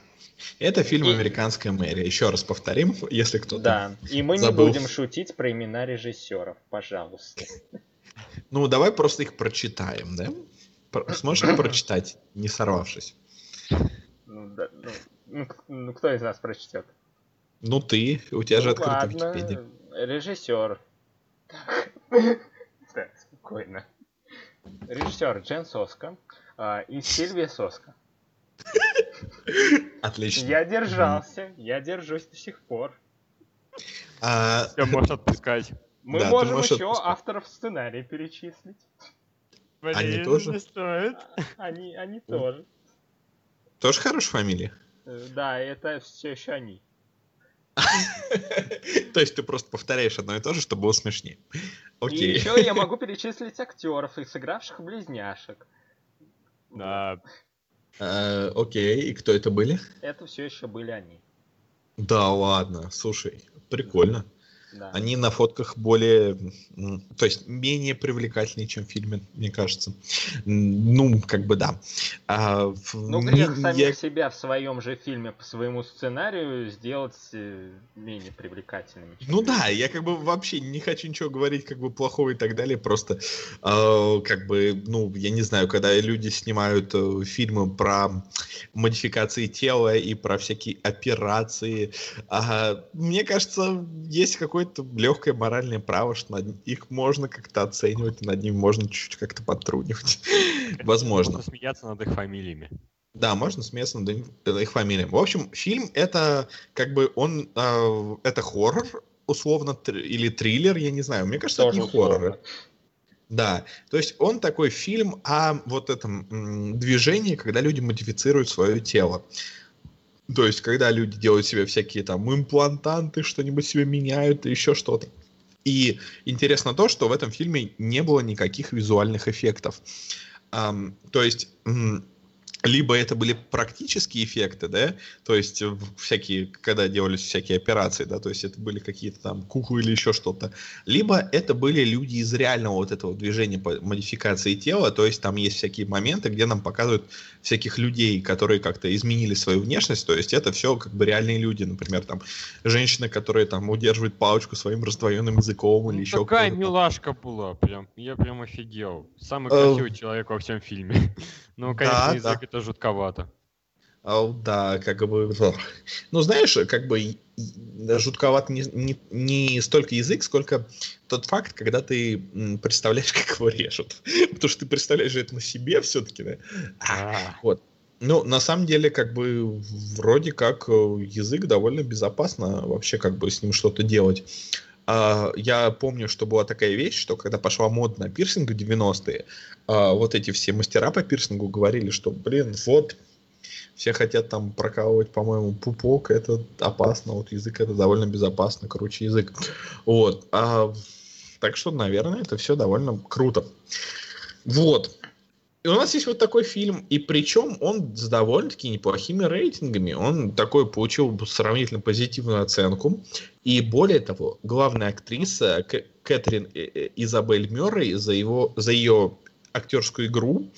Это фильм «Американская Мэри». Еще раз повторим, если кто-то да, и мы забыл. Не будем шутить про имена режиссеров, пожалуйста. Ну, давай просто их прочитаем, да? Сможешь прочитать, не сорвавшись? Ну, да, ну, кто из нас прочтет? Ну, ты. У тебя же открыта Википедия. Режиссер. Так, спокойно. Режиссер Джен Соска и Сильвия Соска. Отлично. Я держался. Я держусь до сих пор. Все, можешь отпускать. Мы да, можем еще отпускать. Авторов сценария перечислить. Они тоже? Они тоже. Тоже хорошая фамилия? Да, это все еще они. То есть ты просто повторяешь одно и то же, чтобы было смешнее. Окей. И еще я могу перечислить актеров и сыгравших близняшек. Да. Окей, и кто это были? Это все еще были они. Да ладно, слушай, прикольно. Да. Они на фотках более, то есть менее привлекательные, чем в фильме, мне кажется. Ну, как бы да. Ну, грех самих себя в своем же фильме по своему сценарию сделать менее привлекательными. Ну да, я как бы вообще не хочу ничего говорить как бы плохого и так далее, просто как бы, ну, я не знаю, когда люди снимают фильмы про модификации тела и про всякие операции, мне кажется, есть какой-то легкое моральное право, что их можно как-то оценивать, над ними можно чуть-чуть как-то подтрунивать. Возможно. Можно смеяться над их фамилиями. Да, можно смеяться над их фамилиями. В общем, фильм это как бы он... это хоррор, условно, или триллер, я не знаю. Мне кажется, тоже это не хоррор. Да, то есть он такой фильм о вот этом движении, когда люди модифицируют свое тело. То есть, когда люди делают себе всякие там имплантанты, что-нибудь себе меняют, еще что-то. И интересно то, что в этом фильме не было никаких визуальных эффектов. То есть, либо это были практические эффекты, да, то есть, всякие, когда делались всякие операции, да, то есть, это были какие-то там куклы или еще что-то. Либо это были люди из реального вот этого движения по модификации тела, то есть, там есть всякие моменты, где нам показывают всяких людей, которые как-то изменили свою внешность, то есть, это все как бы реальные люди, например, там, женщина, которая там удерживает палочку своим раздвоенным языком или ну, еще какая кто-то. Милашка была, прям, я прям офигел. Самый красивый человек во всем фильме. Ну, конечно, да, язык да. Это жутковато. Да, как бы... Ну, знаешь, как бы жутковат не столько язык, сколько тот факт, когда ты представляешь, как его режут. Потому что ты представляешь это на себе все-таки, да? Вот. Ну, на самом деле, как бы, вроде как язык довольно безопасно вообще как бы с ним что-то делать. Я помню, что была такая вещь, что когда пошла мода на пирсинг в 90-е, вот эти все мастера по пирсингу говорили, что, блин, вот, все хотят там прокалывать, по-моему, пупок, это опасно, вот язык это довольно безопасно, короче, язык. Вот, так что, наверное, это все довольно круто. Вот. И у нас есть вот такой фильм, и причем он с довольно-таки неплохими рейтингами. Он такой получил сравнительно позитивную оценку. И более того, главная актриса Кэтрин Изабель Мёррей за ее актерскую игру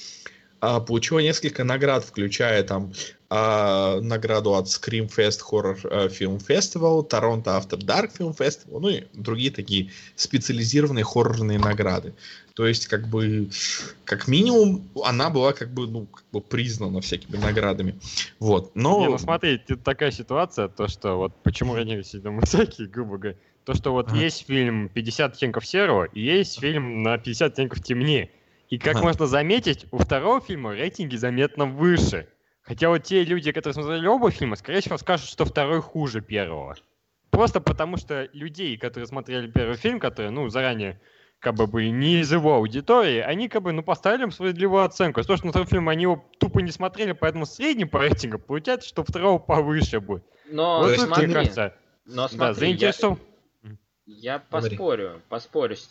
получила несколько наград, включая там награду от Screamfest Horror Film Festival, Toronto After Dark Film Festival, ну и другие такие специализированные хоррорные награды. То есть, как бы, как минимум, она была, как бы, ну, как бы признана всякими наградами. Вот, но... Не, ну, смотри, такая ситуация, то, что вот, почему я не веселю всякие, грубо говоря, то, что вот есть фильм «50 оттенков серого» и есть фильм на 50 оттенков темнее. И, как можно заметить, у второго фильма рейтинги заметно выше. Хотя вот те люди, которые смотрели оба фильма, скорее всего, скажут, что второй хуже первого. Просто потому что людей, которые смотрели первый фильм, которые, ну, заранее как бы были не из его аудитории, они как бы, ну, поставили им справедливую оценку. Из-за того, что на второй фильм они его тупо не смотрели, поэтому в среднем по рейтингу получается, что второго повыше будет. Но вот смотри, мне кажется, да, заинтересован. Я поспорю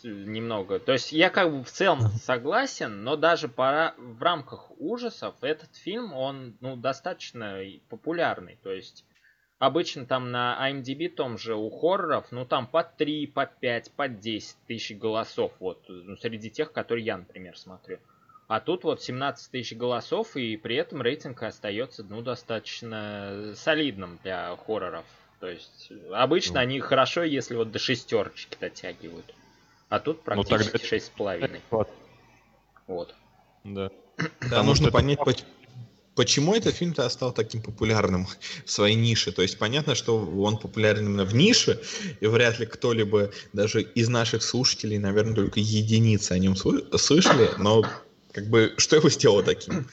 немного. То есть я как бы в целом согласен, но даже в рамках ужасов этот фильм, он, ну, достаточно популярный. То есть обычно там на IMDb том же у хорроров, ну, там по 3, по 5, по 10 тысяч голосов. Вот, ну, среди тех, которые я, например, смотрю. А тут вот 17 тысяч голосов, и при этом рейтинг остается, ну, достаточно солидным для хорроров. То есть обычно они хорошо, если вот до шестерочки дотягивают. А тут практически, ну, тогда... 6,5. Вот. Да. Да, нужно понять, почему этот фильм-то стал таким популярным в своей нише. То есть понятно, что он популярен именно в нише, и вряд ли кто-либо, даже из наших слушателей, наверное, только единицы о нем слышали, но как бы что его сделало таким?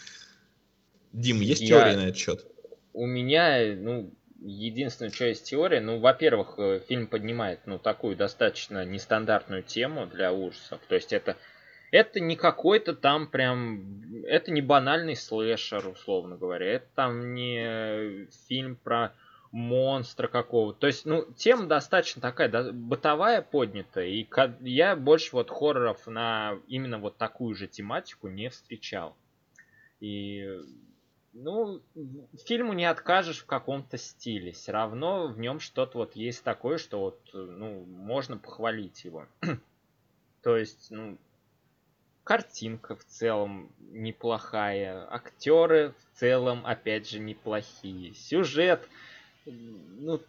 Дим, есть теория на этот счет? У меня, ну... Единственная часть теории, ну, во-первых, фильм поднимает, ну, такую достаточно нестандартную тему для ужасов. То есть это не какой-то там прям... Это не банальный слэшер, условно говоря. Это там не фильм про монстра какого-то. То есть, ну, тема достаточно такая, да, бытовая поднята. И я больше вот хорроров на именно вот такую же тематику не встречал. И... Ну, фильму не откажешь в каком-то стиле. Все равно в нем что-то вот есть такое, что вот, ну, можно похвалить его. То есть, ну, картинка в целом неплохая. Актеры в целом, опять же, неплохие. Сюжет, ну,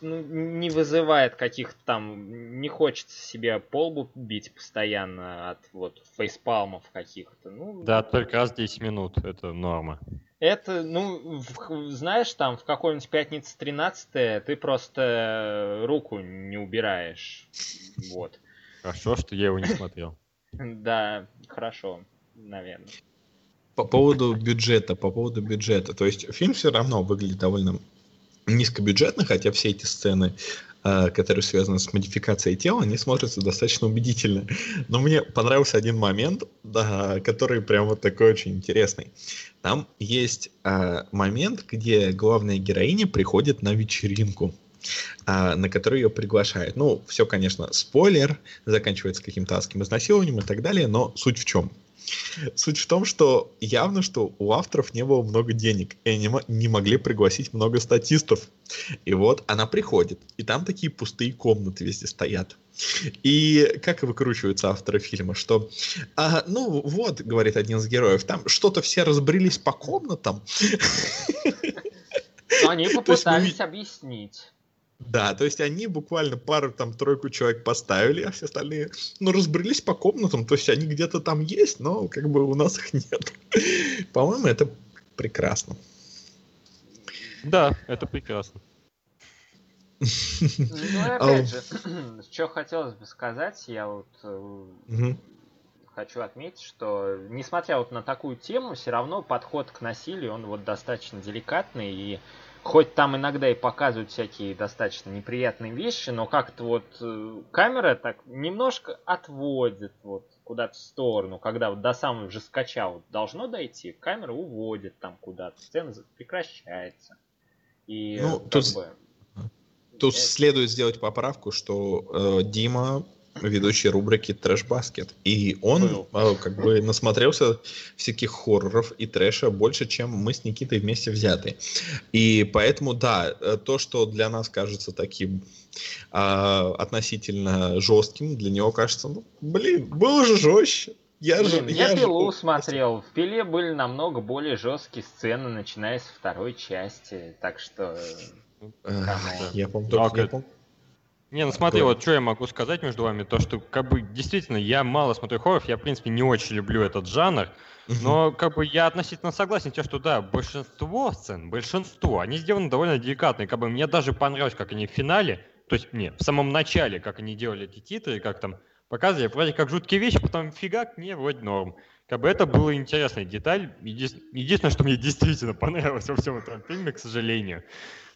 не вызывает каких-то там... Не хочется себе по лбу бить постоянно от вот фейспалмов каких-то. Ну, да, только раз 10 минут, это норма. Это, ну, знаешь, там в какой-нибудь пятнице 13-е ты просто руку не убираешь. Вот. Хорошо, что я его не смотрел. Да, хорошо, наверное. По поводу бюджета. То есть фильм все равно выглядит довольно низкобюджетно, хотя все эти сцены, которые связаны с модификацией тела, они смотрятся достаточно убедительно. Но мне понравился один момент, да, который прям вот такой очень интересный. Там есть момент, где главная героиня приходит на вечеринку, на которую ее приглашают. Ну, все, конечно, спойлер, заканчивается каким-то адским изнасилованием и так далее, но суть в чем? Суть в том, что явно, что у авторов не было много денег, и они не могли пригласить много статистов. И вот она приходит, и там такие пустые комнаты везде стоят. И как выкручиваются авторы фильма, что, ну вот, говорит один из героев, там что-то все разбрелись по комнатам. Они попытались объяснить. Да, то есть они буквально пару, там, тройку человек поставили, а все остальные, ну, разбрелись по комнатам, то есть они где-то там есть, но, как бы, у нас их нет. По-моему, это прекрасно. Да, это прекрасно. Ну, и опять же, что хотелось бы сказать, я вот хочу отметить, что, несмотря вот на такую тему, все равно подход к насилию, он вот достаточно деликатный, и хоть там иногда и показывают всякие достаточно неприятные вещи, но как-то вот камера так немножко отводит вот куда-то в сторону, когда вот до самого жесткача вот должно дойти, камера уводит там куда-то, сцена прекращается. И, ну, тут следует сделать поправку, что Дима ведущий рубрики «Трэш-баскет». И он как бы насмотрелся всяких хорроров и трэша больше, чем мы с Никитой вместе взяты. И поэтому, да, то, что для нас кажется таким относительно жестким, для него кажется, ну, блин, было же жестче. Я «Пилу» смотрел. В «Пиле» были намного более жесткие сцены, начиная с второй части. Так что... Я помню. Не, ну смотри, вот что я могу сказать между вами, то что, как бы, действительно, я мало смотрю хорроров, я, в принципе, не очень люблю этот жанр, но, как бы, я относительно согласен с тем, что, да, большинство сцен, они сделаны довольно деликатно, и, как бы, мне даже понравилось, как они в финале, то есть, не, в самом начале, как они делали эти титры, как там показывали, вроде как жуткие вещи, потом фигак, не, вроде норм. Как бы это была интересная деталь, единственное, что мне действительно понравилось во всем этом фильме, к сожалению.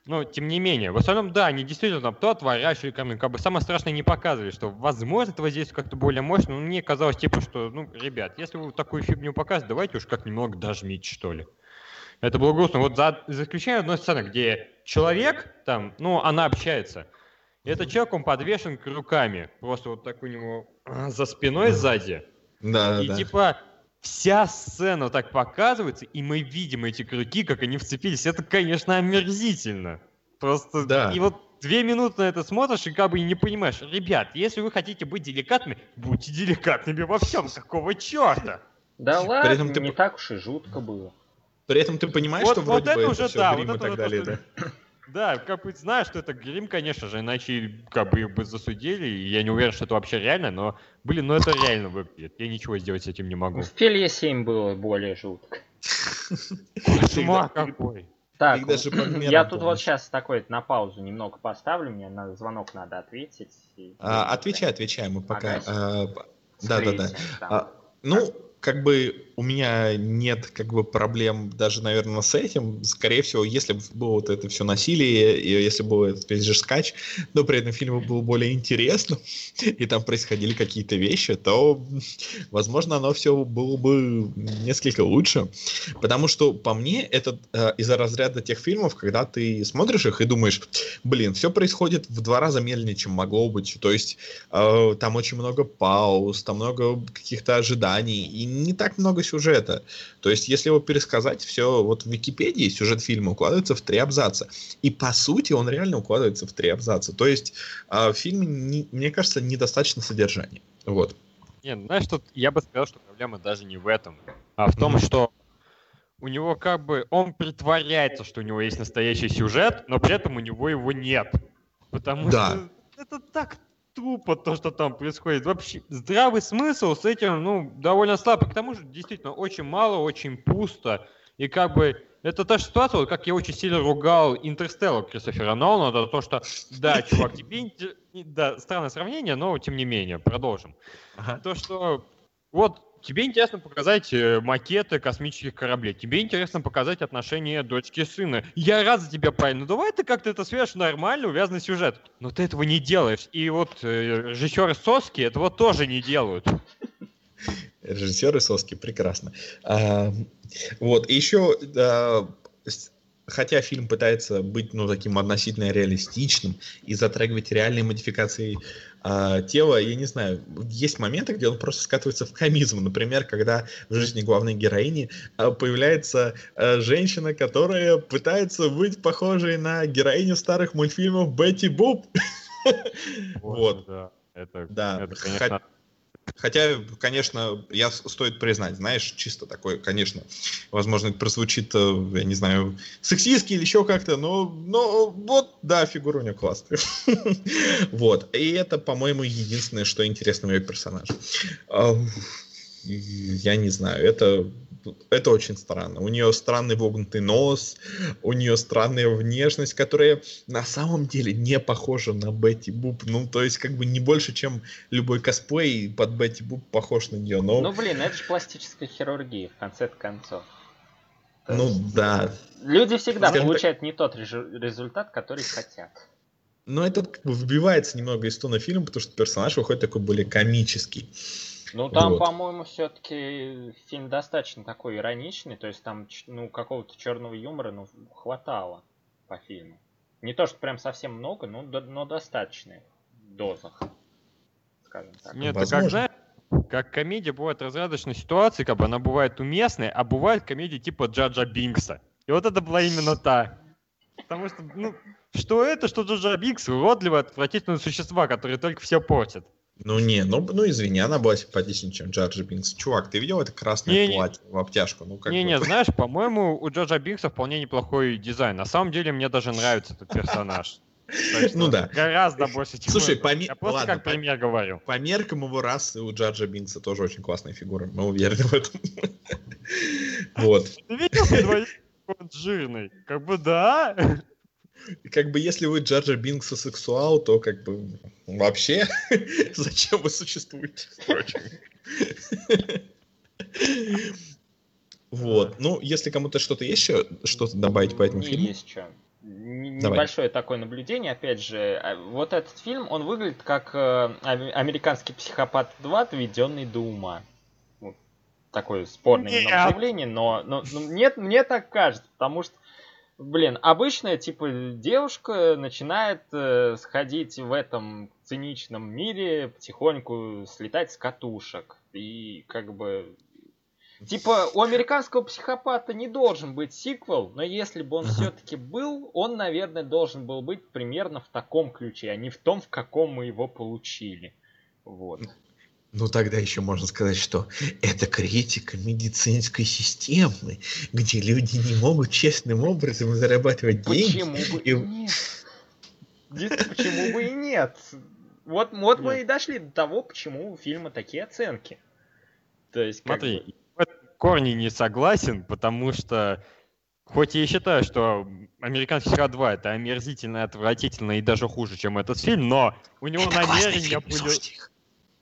Но, тем не менее, в основном, да, они действительно там то отворачивали камеру, как бы самое страшное не показывали, что, возможно, это воздействие как-то более мощное, но мне казалось, типа, что, ну, ребят, если вы такую фигню показываете, давайте уж как немного дожмите, что ли. Это было грустно. Вот за исключением одной сцены, где человек там, ну, она общается, и этот человек, он подвешен к руками, просто вот так у него за спиной сзади. Да, и, да. Типа... Вся сцена так показывается, и мы видим эти крюки, как они вцепились. Это, конечно, омерзительно. Просто... Да. И вот 2 минуты на это смотришь, и как бы не понимаешь. Ребят, если вы хотите быть деликатными, будьте деликатными во всем. Какого черта? Да ладно, не так уж и жутко было. При этом ты понимаешь, что вроде бы это все грим и так далее. Да, как бы знаешь, что это грим, конечно же, иначе как бы их бы засудили. Я не уверен, что это вообще реально, но, блин, ну это реально выглядит. Я ничего сделать с этим не могу. В «Пиле 7» было более жутко. Кошмар какой. Так, я тут вот сейчас такой на паузу немного поставлю, мне на звонок надо ответить. Отвечай, мы пока... Да. Ну... Как бы у меня нет как бы проблем даже, наверное, с этим. Скорее всего, если бы было вот это все насилие, и если бы был этот весь же скач, но при этом фильм был более интересным, и там происходили какие-то вещи, то, возможно, оно все было бы несколько лучше. Потому что, по мне, это из-за разряда тех фильмов, когда ты смотришь их и думаешь, блин, все происходит в 2 раза медленнее, чем могло быть. То есть там очень много пауз, там много каких-то ожиданий, и не так много сюжета. То есть, если его пересказать, все вот в Википедии сюжет фильма укладывается в 3 абзаца. И, по сути, он реально укладывается в 3 абзаца. То есть, в фильме, мне кажется, недостаточно содержания. Вот. Не, знаешь, тут я бы сказал, что проблема даже не в этом, а в том, что у него как бы... Он притворяется, что у него есть настоящий сюжет, но при этом у него его нет. Потому что это так... тупо то, что там происходит. Вообще, здравый смысл с этим, ну, довольно слабый. К тому же, действительно, очень мало, очень пусто. И как бы это та же ситуация, вот как я очень сильно ругал «Интерстеллар» Кристофера Нолана, за то, что, да, чувак, тебе... Да, странное сравнение, но тем не менее, продолжим. То, что вот тебе интересно показать макеты космических кораблей, тебе интересно показать отношения дочки и сына. Я рад за тебя, Павел, ну давай ты как-то это свяжешь нормально, увязанный сюжет. Но ты этого не делаешь. И вот режиссеры соски этого тоже не делают. Режиссеры соски, прекрасно. Вот, и еще... Хотя фильм пытается быть, ну, таким относительно реалистичным и затрагивать реальные модификации тела, я не знаю, есть моменты, где он просто скатывается в комизм. Например, когда в жизни главной героини появляется женщина, которая пытается быть похожей на героиню старых мультфильмов Бетти Буп. Вот. Да, конечно. Хотя, конечно, стоит признать, знаешь, чисто такое, конечно, возможно, это прозвучит, я не знаю, сексистски или еще как-то, но вот, да, фигура у нее классная. Вот, и это, по-моему, единственное, что интересно в ее персонаже. Я не знаю, это очень странно. У нее странный вогнутый нос, у нее странная внешность, которая на самом деле не похожа на Бетти Буп. Ну, то есть, как бы не больше, чем любой косплей под Бетти Буп похож на нее. Но... Ну, блин, это же пластическая хирургия, в конце-то концов. Ну, да. Люди всегда получают не тот результат, который хотят. Но это как бы выбивается немного из тона фильма, потому что персонаж выходит такой более комический. Ну, там, вот. По-моему, все-таки фильм достаточно такой ироничный, то есть там, ну, какого-то черного юмора, ну, хватало по фильму. Не то, что прям совсем много, но достаточная доза. скажем так. Нет, возможно. Как комедия бывает разрядочной ситуации, как бы она бывает уместной, а бывают комедии типа Джаджа Бинкса. И вот это была именно та. Потому что, ну, что Джаджа Бинкс, уродливые, отвратительные существа, которые только все портят. Ну извини, она была симпатичнее, чем Джаджа Бинкс. Чувак, ты видел это красное платье в обтяжку? Знаешь, по-моему, у Джаджа Бинкса вполне неплохой дизайн. На самом деле, мне даже нравится этот персонаж. Ну да. Гораздо больше, чем... Слушай, я просто как пример говорю. По меркам его расы у Джаджа Бинкса тоже очень классная фигура. Мы уверены в этом. Вот. Ты видел, он жирный? Как бы да... Как бы если вы Джаджа Бинкса сексуал, то как бы вообще зачем вы существуете? Вот. Ну, если кому-то что-то есть еще, что-то добавить по этому фильму? Есть что. Небольшое такое наблюдение, опять же. Вот этот фильм, он выглядит как «Американский психопат 2», доведенный до ума. Такое спорное явление, но нет, мне так кажется, потому что обычная, девушка начинает сходить в этом циничном мире, потихоньку слетать с катушек. И у американского психопата не должен быть сиквел, но если бы он все-таки был, он, наверное, должен был быть примерно в таком ключе, а не в том, в каком мы его получили. Вот. Ну, тогда еще можно сказать, что это критика медицинской системы, где люди не могут честным образом зарабатывать деньги. Почему бы и нет? Почему бы и нет? Вот мы и дошли до того, почему у фильма такие оценки. То есть, смотри, я в корне не согласен, потому что, хоть я и считаю, что «Американский психопат 2» это омерзительно, отвратительно и даже хуже, чем этот фильм, но у него намерения были...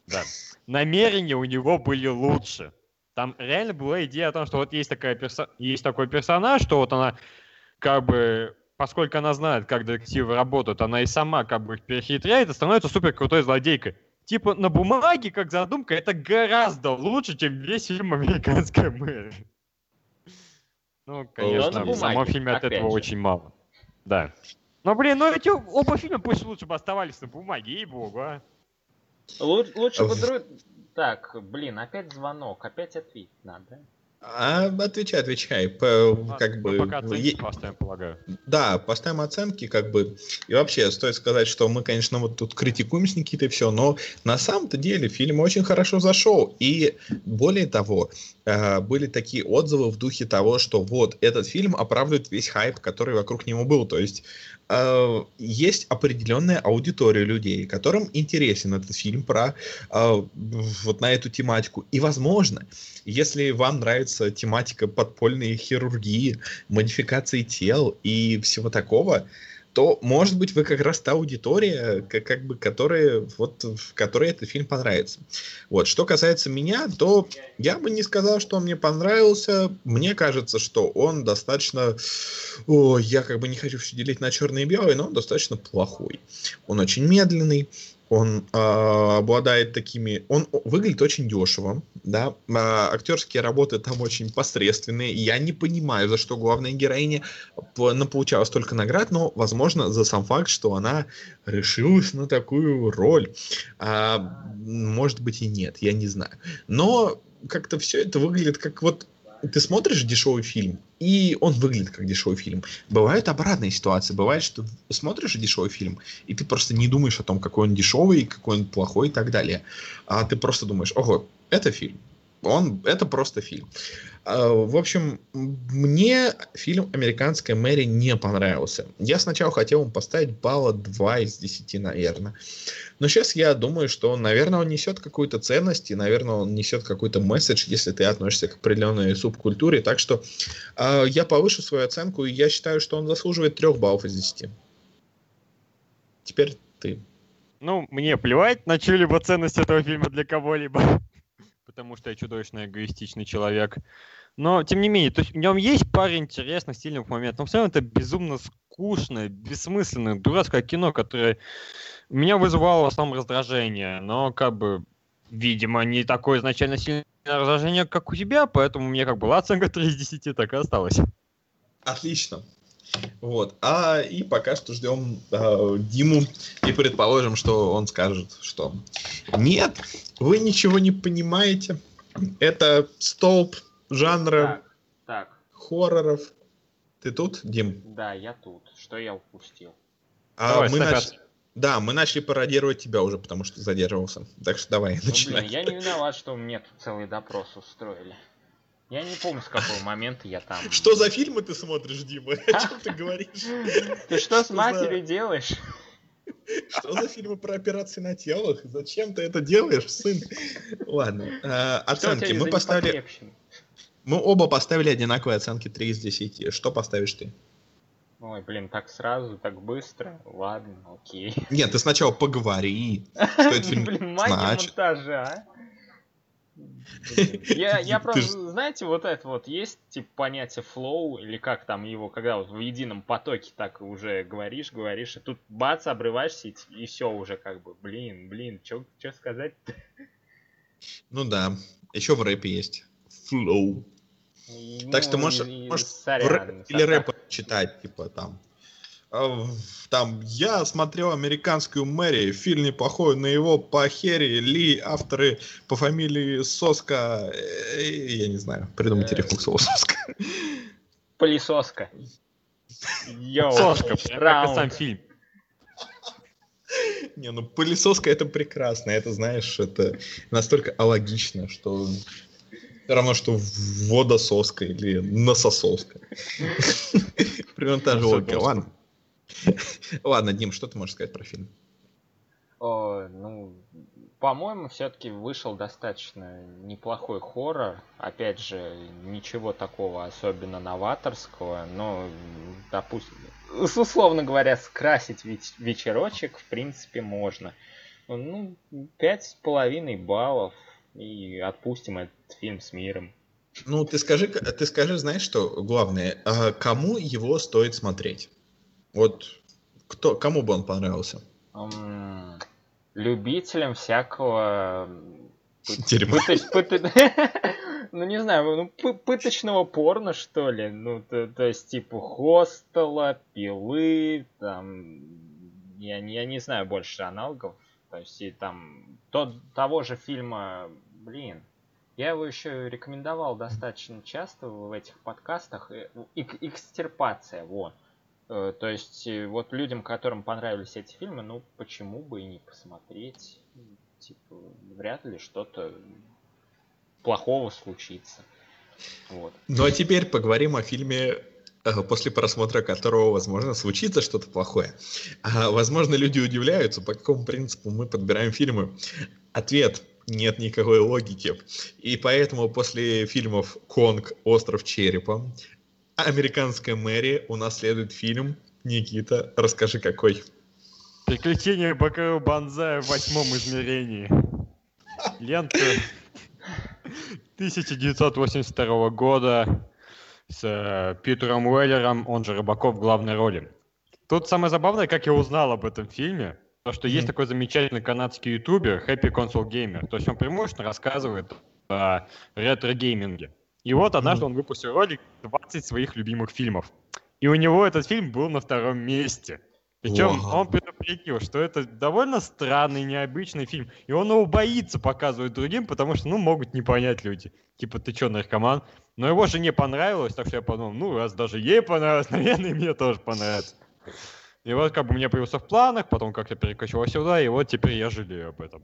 Да. Намерения у него были лучше. Там реально была идея о том, что вот есть такой персонаж, что вот она поскольку она знает, как детективы работают, она и сама их перехитряет и становится супер крутой злодейкой. На бумаге, как задумка, это гораздо лучше, чем весь фильм «Американская Мэри». Ну, конечно, в самом фильме от этого очень мало. Да. Но, эти оба фильма пусть лучше бы оставались на бумаге, ей-богу, а. Лучше подруг... Так, опять звонок, опять ответить надо. Отвечай. Пока оценки поставим, полагаю. Да, поставим оценки, И вообще, стоит сказать, что мы, конечно, вот тут критикуем с Никитой все, но на самом-то деле фильм очень хорошо зашел. И более того, были такие отзывы в духе того, что вот этот фильм оправдывает весь хайп, который вокруг него был. То есть есть определенная аудитория людей, которым интересен этот фильм на эту тематику. И, возможно, если вам нравится тематика подпольной хирургии, модификации тел и всего такого, то, может быть, вы как раз та аудитория, которой этот фильм понравится. Вот. Что касается меня, то я бы не сказал, что он мне понравился. Мне кажется, что он достаточно... я не хочу все делить на черное и белое, но он достаточно плохой. Он очень медленный. Он обладает такими... Он выглядит очень дешево, да. Актерские работы там очень посредственные. Я не понимаю, за что главная героиня получала столько наград, но, возможно, за сам факт, что она решилась на такую роль. Может быть и нет, я не знаю. Но как-то все это выглядит как Ты смотришь дешевый фильм, и он выглядит как дешевый фильм. Бывают обратные ситуации. Бывает, что смотришь дешевый фильм, и ты просто не думаешь о том, какой он дешевый, какой он плохой и так далее. А ты просто думаешь, ого, это фильм. Это просто фильм. В общем, мне фильм «Американская Мэри» не понравился. Я сначала хотел ему поставить балла 2 из 10, наверное. Но сейчас я думаю, что, наверное, он несет какую-то ценность, и, наверное, он несет какой-то месседж, если ты относишься к определенной субкультуре. Так что я повышу свою оценку, и я считаю, что он заслуживает 3 баллов из 10. Теперь ты. Мне плевать на чью-либо ценность этого фильма для кого-либо. Потому что я чудовищно эгоистичный человек. Но, тем не менее, то есть в нем есть пара интересных, стильных моментов. Но в целом это безумно скучное, бессмысленное, дурацкое кино, которое меня вызывало в основном раздражение. Но, видимо, не такое изначально сильное раздражение, как у тебя, поэтому мне была оценка 3 из 10, так и осталось. Отлично. Вот. И пока что ждем Диму и предположим, что он скажет, что нет, вы ничего не понимаете. Это столб жанра хорроров. Ты тут, Дим? Да, я тут. Что я упустил? Давай, да, мы начали пародировать тебя уже, потому что задерживался. Так что давай, начинай. Блин, я не виноват, что мне тут целый допрос устроили. Я не помню, с какого момента я там. Что за фильмы ты смотришь, Дима? О чем ты говоришь? Ты что с матерью делаешь? Что за фильмы про операции на телах? Зачем ты это делаешь, сын? Ладно, оценки. Мы поставили... Мы оба поставили одинаковые оценки 3 из 10. Что поставишь ты? Ой, блин, так сразу, так быстро. Ладно, окей. Нет, ты сначала поговори, что это фильм значит. Блин, магия монтажа, а? Я просто, знаете, вот это вот есть, типа, понятие флоу, или как там его, когда вот в едином потоке так уже говоришь, и тут бац, обрываешься, и все уже как бы, блин, что сказать-то? Ну да, еще в рэпе есть флоу. Так что можешь или рэпа читать, типа там. Я смотрел «Американскую Мэри», фильм не похож на его по Херри Ли, авторы по фамилии Соска, я не знаю, придумайте рефлекс слово Соска. Пылесоска. Соска, это сам фильм. Не, ну пылесоска это прекрасно, это, знаешь, это настолько алогично, что... Все равно, что водососка или насососка. Примерно та же логика. Ладно, Дим, что ты можешь сказать про фильм? Ну, по-моему, все-таки вышел достаточно неплохой хоррор. Опять же, ничего такого особенно новаторского, но, допустим, условно говоря, скрасить вечерочек, в принципе, можно. Ну, 5,5 баллов. И отпустим этот фильм с миром. Ну, ты скажи, знаешь, что главное, кому его стоит смотреть? Вот кому бы он понравился? Любителям всякого... Дерьма. Ну, не знаю, пыточного порно, что ли? Ну, то есть, типа, Хостела, Пилы, там... Я не знаю больше аналогов. То есть, и там того же фильма, я его еще рекомендовал достаточно часто в этих подкастах. Экстирпация, вот. То есть, вот людям, которым понравились эти фильмы, ну, почему бы и не посмотреть? Типа, вряд ли что-то плохого случится. Вот. Ну, а теперь поговорим о фильме... после просмотра которого, возможно, случится что-то плохое. Возможно, люди удивляются, по какому принципу мы подбираем фильмы. Ответ – нет никакой логики. И поэтому после фильмов «Конг: Остров черепа», «Американская Мэри» у нас следует фильм. Никита, расскажи, какой. «Приключения Бакаро Банзая в 8 измерении». Лента 1982 года. С Питером Уэллером, он же Рыбаков, в главной роли. Тут самое забавное, как я узнал об этом фильме, то, что есть такой замечательный канадский ютубер Happy Console Gamer. То есть он преимущественно рассказывает о ретро-гейминге. И вот однажды он выпустил ролик 20 своих любимых фильмов. И у него этот фильм был на 2-м месте. Причем он предупредил, что это довольно странный, необычный фильм. И он его боится показывать другим, потому что, ну, могут не понять люди. Типа, ты че, наркоман? Но его же не понравилось, так что я подумал, ну, раз даже ей понравилось, наверное, и мне тоже понравится. И вот как бы мне появился в планах, потом как-то перекочевал сюда, и вот теперь я жалею об этом.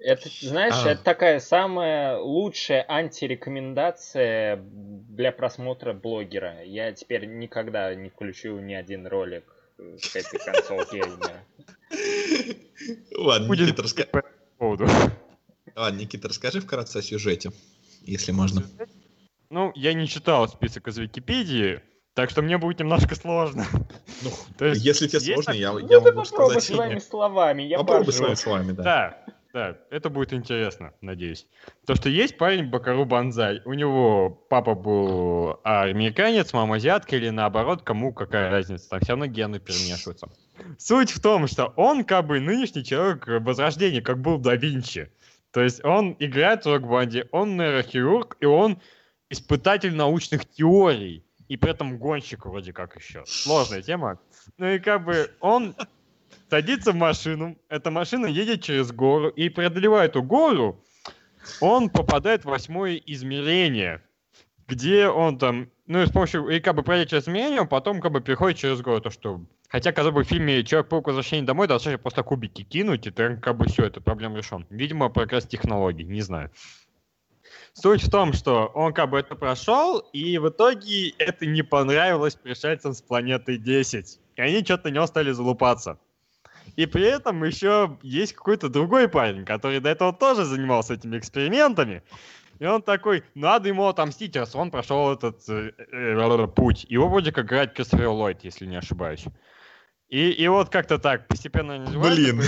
Это, знаешь, это такая самая лучшая антирекомендация для просмотра блогера. Я теперь никогда не включу ни один ролик с этой концовки. Ладно, Никита, расскажи вкратце о сюжете, если можно. Ну, я не читал список из Википедии, так что мне будет немножко сложно. Ну, если тебе сложно, я могу сказать. Ну, ты попробуй своими словами, я пожалуй. Попробуй своими словами, да. Да, это будет интересно, надеюсь. То, что есть парень Бакару Банзай. У него папа был американец, мама азиатка или наоборот, кому какая разница. Там все равно гены перемешиваются. Суть в том, что он как бы нынешний человек возрождения, как был да Винчи. То есть он играет в рок-банде, он нейрохирург, и он испытатель научных теорий. и при этом гонщик вроде как еще. Сложная тема. Ну и как бы он садится в машину, эта машина едет через гору, и преодолевая эту гору, он попадает в 8-е измерение, где он там, ну и с помощью, и как бы пройдя через измерение, он потом как бы переходит через гору, то что... Хотя, казалось бы, в фильме «Человек-паук. Возвращение домой» достаточно просто кубики кинуть, и ты как бы все, эта проблема решен. Видимо, прогресс технологий, не знаю. Суть в том, что он как бы это прошел, и в итоге это не понравилось пришельцам с планеты 10. И они что-то на него стали залупаться. И при этом еще есть какой-то другой парень, который до этого тоже занимался этими экспериментами. И он такой, надо ему отомстить, раз он прошел этот путь. Его вроде как играет Кристофер Ллойд, если не ошибаюсь. И вот как-то так постепенно... Блин,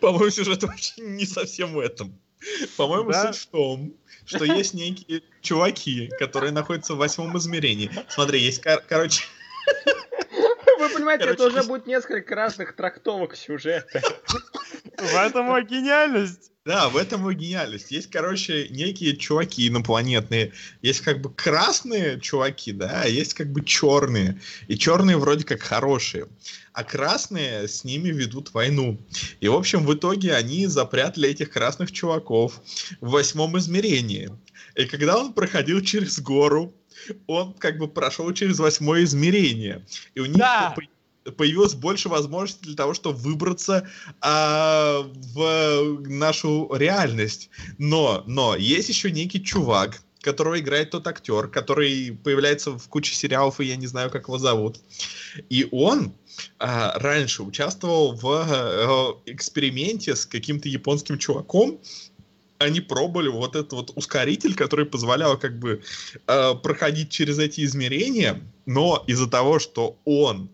по-моему, сюжет вообще не совсем в этом. По-моему, суть в том, что есть некие чуваки, которые находятся в 8-м измерении. Смотри, есть, короче... Вы понимаете, короче, это уже будет несколько разных трактовок сюжета. В этом и гениальность. Да, в этом и гениальность. Есть, короче, некие чуваки инопланетные. Есть как бы красные чуваки, да, а есть как бы черные. И черные вроде как хорошие. А красные с ними ведут войну. И, в общем, в итоге они запрятали этих красных чуваков в 8-м измерении. И когда он проходил через гору, он как бы прошел через 8-е измерение. И у них появилось больше возможностей для того, чтобы выбраться в нашу реальность. Но есть еще некий чувак, которого играет тот актер, который появляется в куче сериалов, и я не знаю, как его зовут. И он раньше участвовал в эксперименте с каким-то японским чуваком. Они пробовали вот этот вот ускоритель, который позволял как бы проходить через эти измерения, но из-за того, что он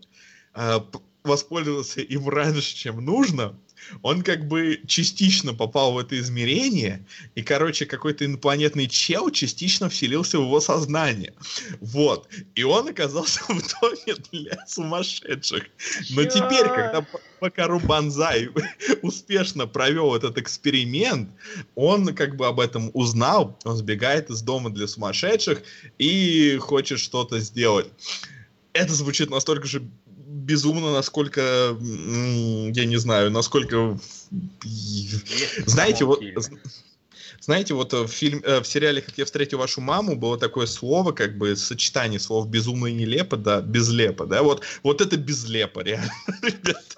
воспользовался им раньше, чем нужно, он как бы частично попал в это измерение, и, короче, какой-то инопланетный чел частично вселился в его сознание. Вот. И он оказался в доме для сумасшедших. Но теперь, когда Пакару Банзай успешно провел этот эксперимент, он как бы об этом узнал, он сбегает из дома для сумасшедших и хочет что-то сделать. Это звучит настолько же безумно, насколько, я не знаю, насколько... Знаете, вот в сериале «Как я встретил вашу маму» было такое слово, как бы сочетание слов «безумно» и «нелепо», да, «безлепо», да, вот это «безлепо», реально, ребят.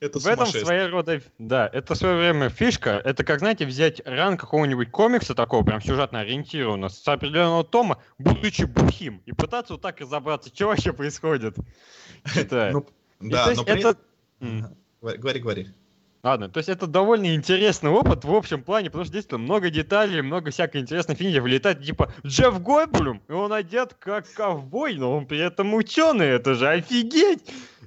Это в этом своей рода, да, это в свое время фишка, это как, знаете, взять ран какого-нибудь комикса такого, прям сюжетно ориентированного, с определенного тома, будучи бухим, и пытаться вот так разобраться, что вообще происходит. Да, но это... Говори. Ладно, то есть это довольно интересный опыт в общем плане, потому что здесь много деталей, много всякой интересной фигни. Вылетает типа Джефф Голблюм, и он одет как ковбой, но он при этом ученый, это же офигеть!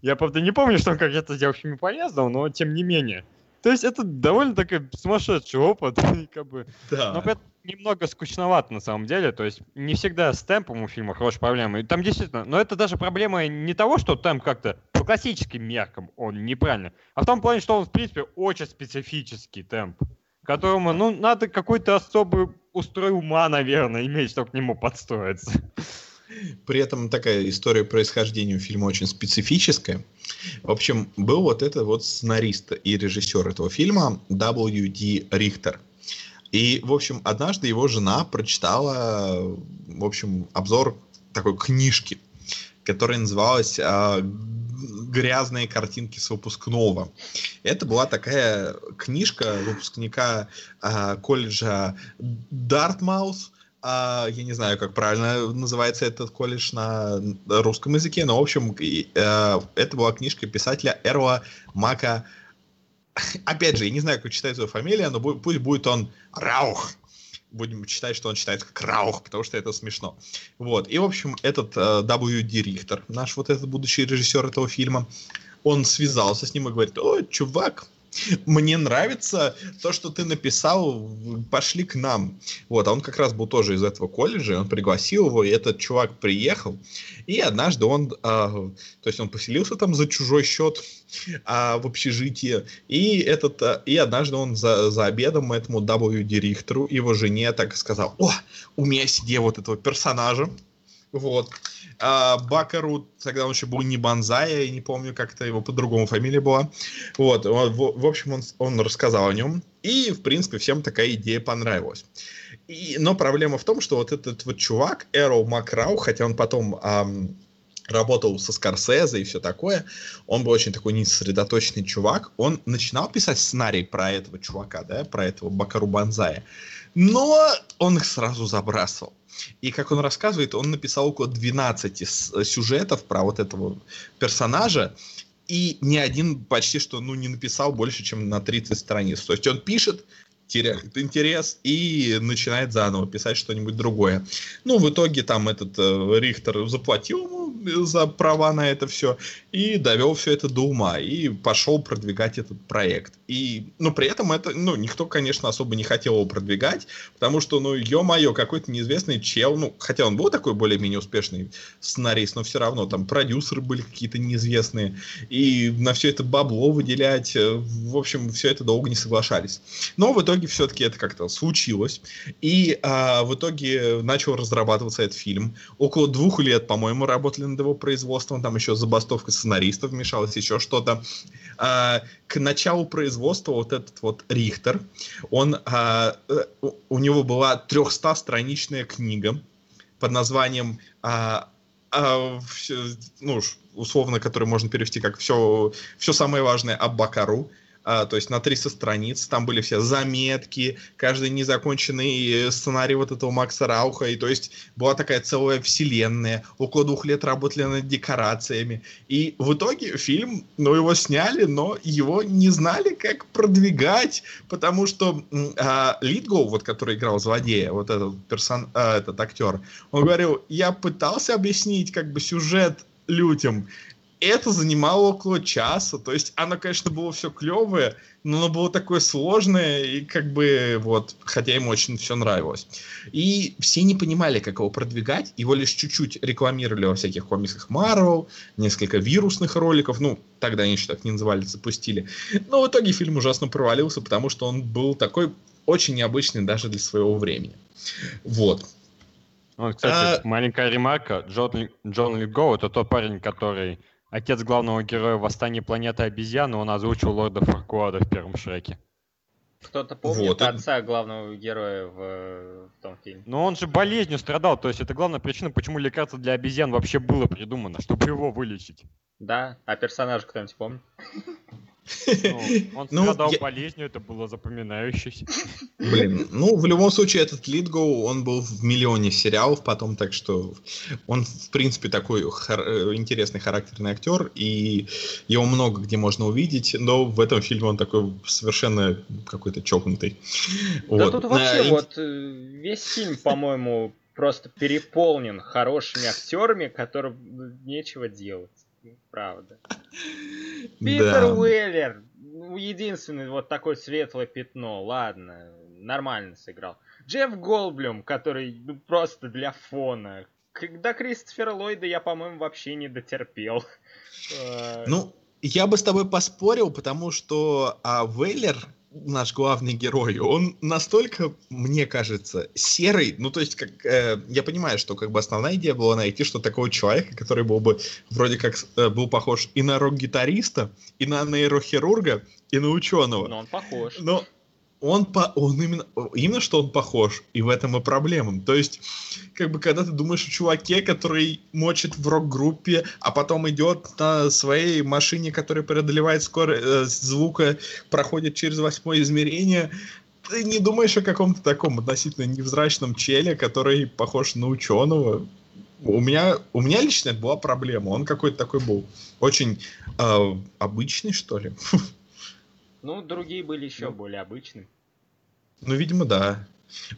Я, правда, не помню, что он как это сделал в фильме полезного, но тем не менее. То есть это довольно такой сумасшедший опыт, как бы. Да. Но при этом немного скучновато на самом деле, то есть не всегда с темпом у фильма хорошая проблема. И там действительно, но это даже проблема не того, что темп как-то по классическим меркам он неправильно, а в том плане, что он в принципе очень специфический темп, которому, ну, надо какой-то особый устрой ума, наверное, иметь, чтобы к нему подстроиться. При этом такая история происхождения у фильма очень специфическая. В общем, был вот этот вот сценарист и режиссер этого фильма W.D. Рихтер. И, в общем, однажды его жена прочитала, в общем, обзор такой книжки, которая называлась «Грязные картинки с выпускного». Это была такая книжка выпускника колледжа Дартмаус. Я не знаю, как правильно называется этот колледж на русском языке, но, в общем, это была книжка писателя Эрла Мака. Опять же, я не знаю, как читается его фамилия, но пусть будет он Раух. Будем считать, что он читается как Раух, потому что это смешно. Вот. И, в общем, этот W.D. Рихтер, наш вот этот будущий режиссер этого фильма, он связался с ним и говорит: «О, чувак, мне нравится то, что ты написал, пошли к нам». Вот, а он как раз был тоже из этого колледжа, он пригласил его, и этот чувак приехал, и однажды он, то есть он поселился там за чужой счет в общежитии, и однажды он за обедом этому W.D. Рихтеру, его жене, так сказал: «О, у меня есть идея вот этого персонажа, Вот. А Бакару, тогда он еще был не Банзая, я не помню, как-то его по-другому фамилия была. Вот. В общем, он рассказал о нем. И, в принципе, всем такая идея понравилась. Но проблема в том, что вот этот вот чувак, Эрол Макрау, хотя он потом работал со Скорсезе и все такое, он был очень такой несосредоточенный чувак. Он начинал писать сценарий про этого чувака, да, про этого Бакару Банзая, но он их сразу забрасывал. И, как он рассказывает, он написал около 12 сюжетов про вот этого персонажа, и ни один почти что, ну, не написал больше, чем на 30 страниц. То есть он пишет, теряет интерес и начинает заново писать что-нибудь другое. Ну, в итоге там этот Рихтер заплатил ему за права на это все и довел все это до ума, и пошел продвигать этот проект. И, ну, при этом это, ну, никто, конечно, особо не хотел его продвигать, потому что, ну, ё-моё, какой-то неизвестный чел, ну, хотя он был такой более-менее успешный сценарист, но все равно там продюсеры были какие-то неизвестные, и на все это бабло выделять, в общем, все это долго не соглашались. Но в итоге все-таки это как-то случилось. И в итоге начал разрабатываться этот фильм. Около 2 лет, по-моему, работали над его производством. Там еще забастовка сценаристов вмешалась, еще что-то. К началу производства вот этот вот Рихтер, он, у него была 300-страничная книга под названием... ну, условно, которую можно перевести как «Все самое важное об Бакару». То есть на 300 страниц, там были все заметки, каждый незаконченный сценарий вот этого Макса Рауха, и то есть была такая целая вселенная, около 2 лет работали над декорациями, и в итоге фильм, ну, его сняли, но его не знали, как продвигать, потому что Литгоу, вот который играл злодея, вот этот актер, он говорил, я пытался объяснить как бы сюжет людям. Это занимало около часа, то есть оно, конечно, было все клевое, но оно было такое сложное, и как бы вот, хотя ему очень все нравилось. И все не понимали, как его продвигать, его лишь чуть-чуть рекламировали во всяких комиксах Marvel, несколько вирусных роликов, ну, тогда они еще так не называли, запустили. Но в итоге фильм ужасно провалился, потому что он был такой очень необычный даже для своего времени. Вот. Вот, кстати, маленькая ремарка. Джон Литгоу — это тот парень, который... Отец главного героя восстания планеты обезьян, он озвучил лорда Фаркуада в первом Шреке. Кто-то помнит вот отца главного героя в том фильме? Но он же болезнью страдал, то есть это главная причина, почему лекарство для обезьян вообще было придумано, чтобы его вылечить. Да, а персонаж кто-нибудь помнит? Он страдал болезнью, это было запоминающееся. Блин, ну, в любом случае, этот Литгоу, он был в миллионе сериалов потом, так что он, в принципе, такой интересный характерный актер, и его много где можно увидеть, но в этом фильме он такой совершенно какой-то чокнутый. Да вот. Тут вообще вот весь фильм, по-моему, просто переполнен хорошими актерами, которым нечего делать. Правда. Питер Уиллер, единственный вот такое светлое пятно, ладно, нормально сыграл. Джефф Голблюм, который просто для фона. До Кристофера Ллойда я, по-моему, вообще не дотерпел. Ну, я бы с тобой поспорил, потому что Уиллер, наш главный герой, он настолько, мне кажется, серый, ну, то есть, как я понимаю, что как бы основная идея была найти, что такого человека, который был бы, вроде как, был похож и на рок-гитариста, и на нейрохирурга, и на ученого. Но он похож. Но он именно что он похож, и в этом и проблема. То есть, как бы, когда ты думаешь о чуваке, который мочит в рок-группе, а потом идет на своей машине, которая преодолевает скорость звука, проходит через 8 измерение, ты не думаешь о каком-то таком относительно невзрачном челе, который похож на ученого. У меня лично это была проблема. Он какой-то такой был очень обычный, что ли. Ну, другие были еще более обычные. Ну, видимо, да.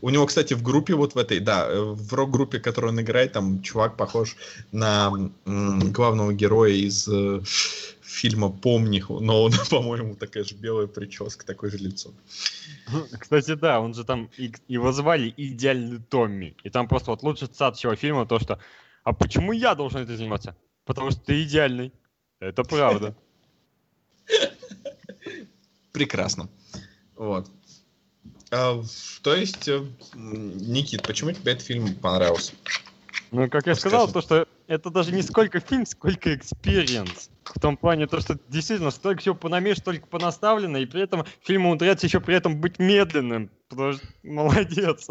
У него, кстати, в группе вот в этой, да, в рок-группе, которую он играет, там чувак похож на главного героя из фильма «Помни», но он, по-моему, такая же белая прическа, такое же лицо. Кстати, да, он же там, его звали «Идеальный Томми», и там просто вот лучший цитат всего фильма то, что «А почему я должен это заниматься? Потому что ты идеальный». Это правда. Прекрасно. Вот. То есть, Никит, почему тебе этот фильм понравился? Ну, как я сказал, то, что это даже не сколько фильм, сколько экспириенс. В том плане, то, что действительно столько всего понамешано, столько понаставлено, и при этом фильм умудряется еще при этом быть медленным. Потому что молодец.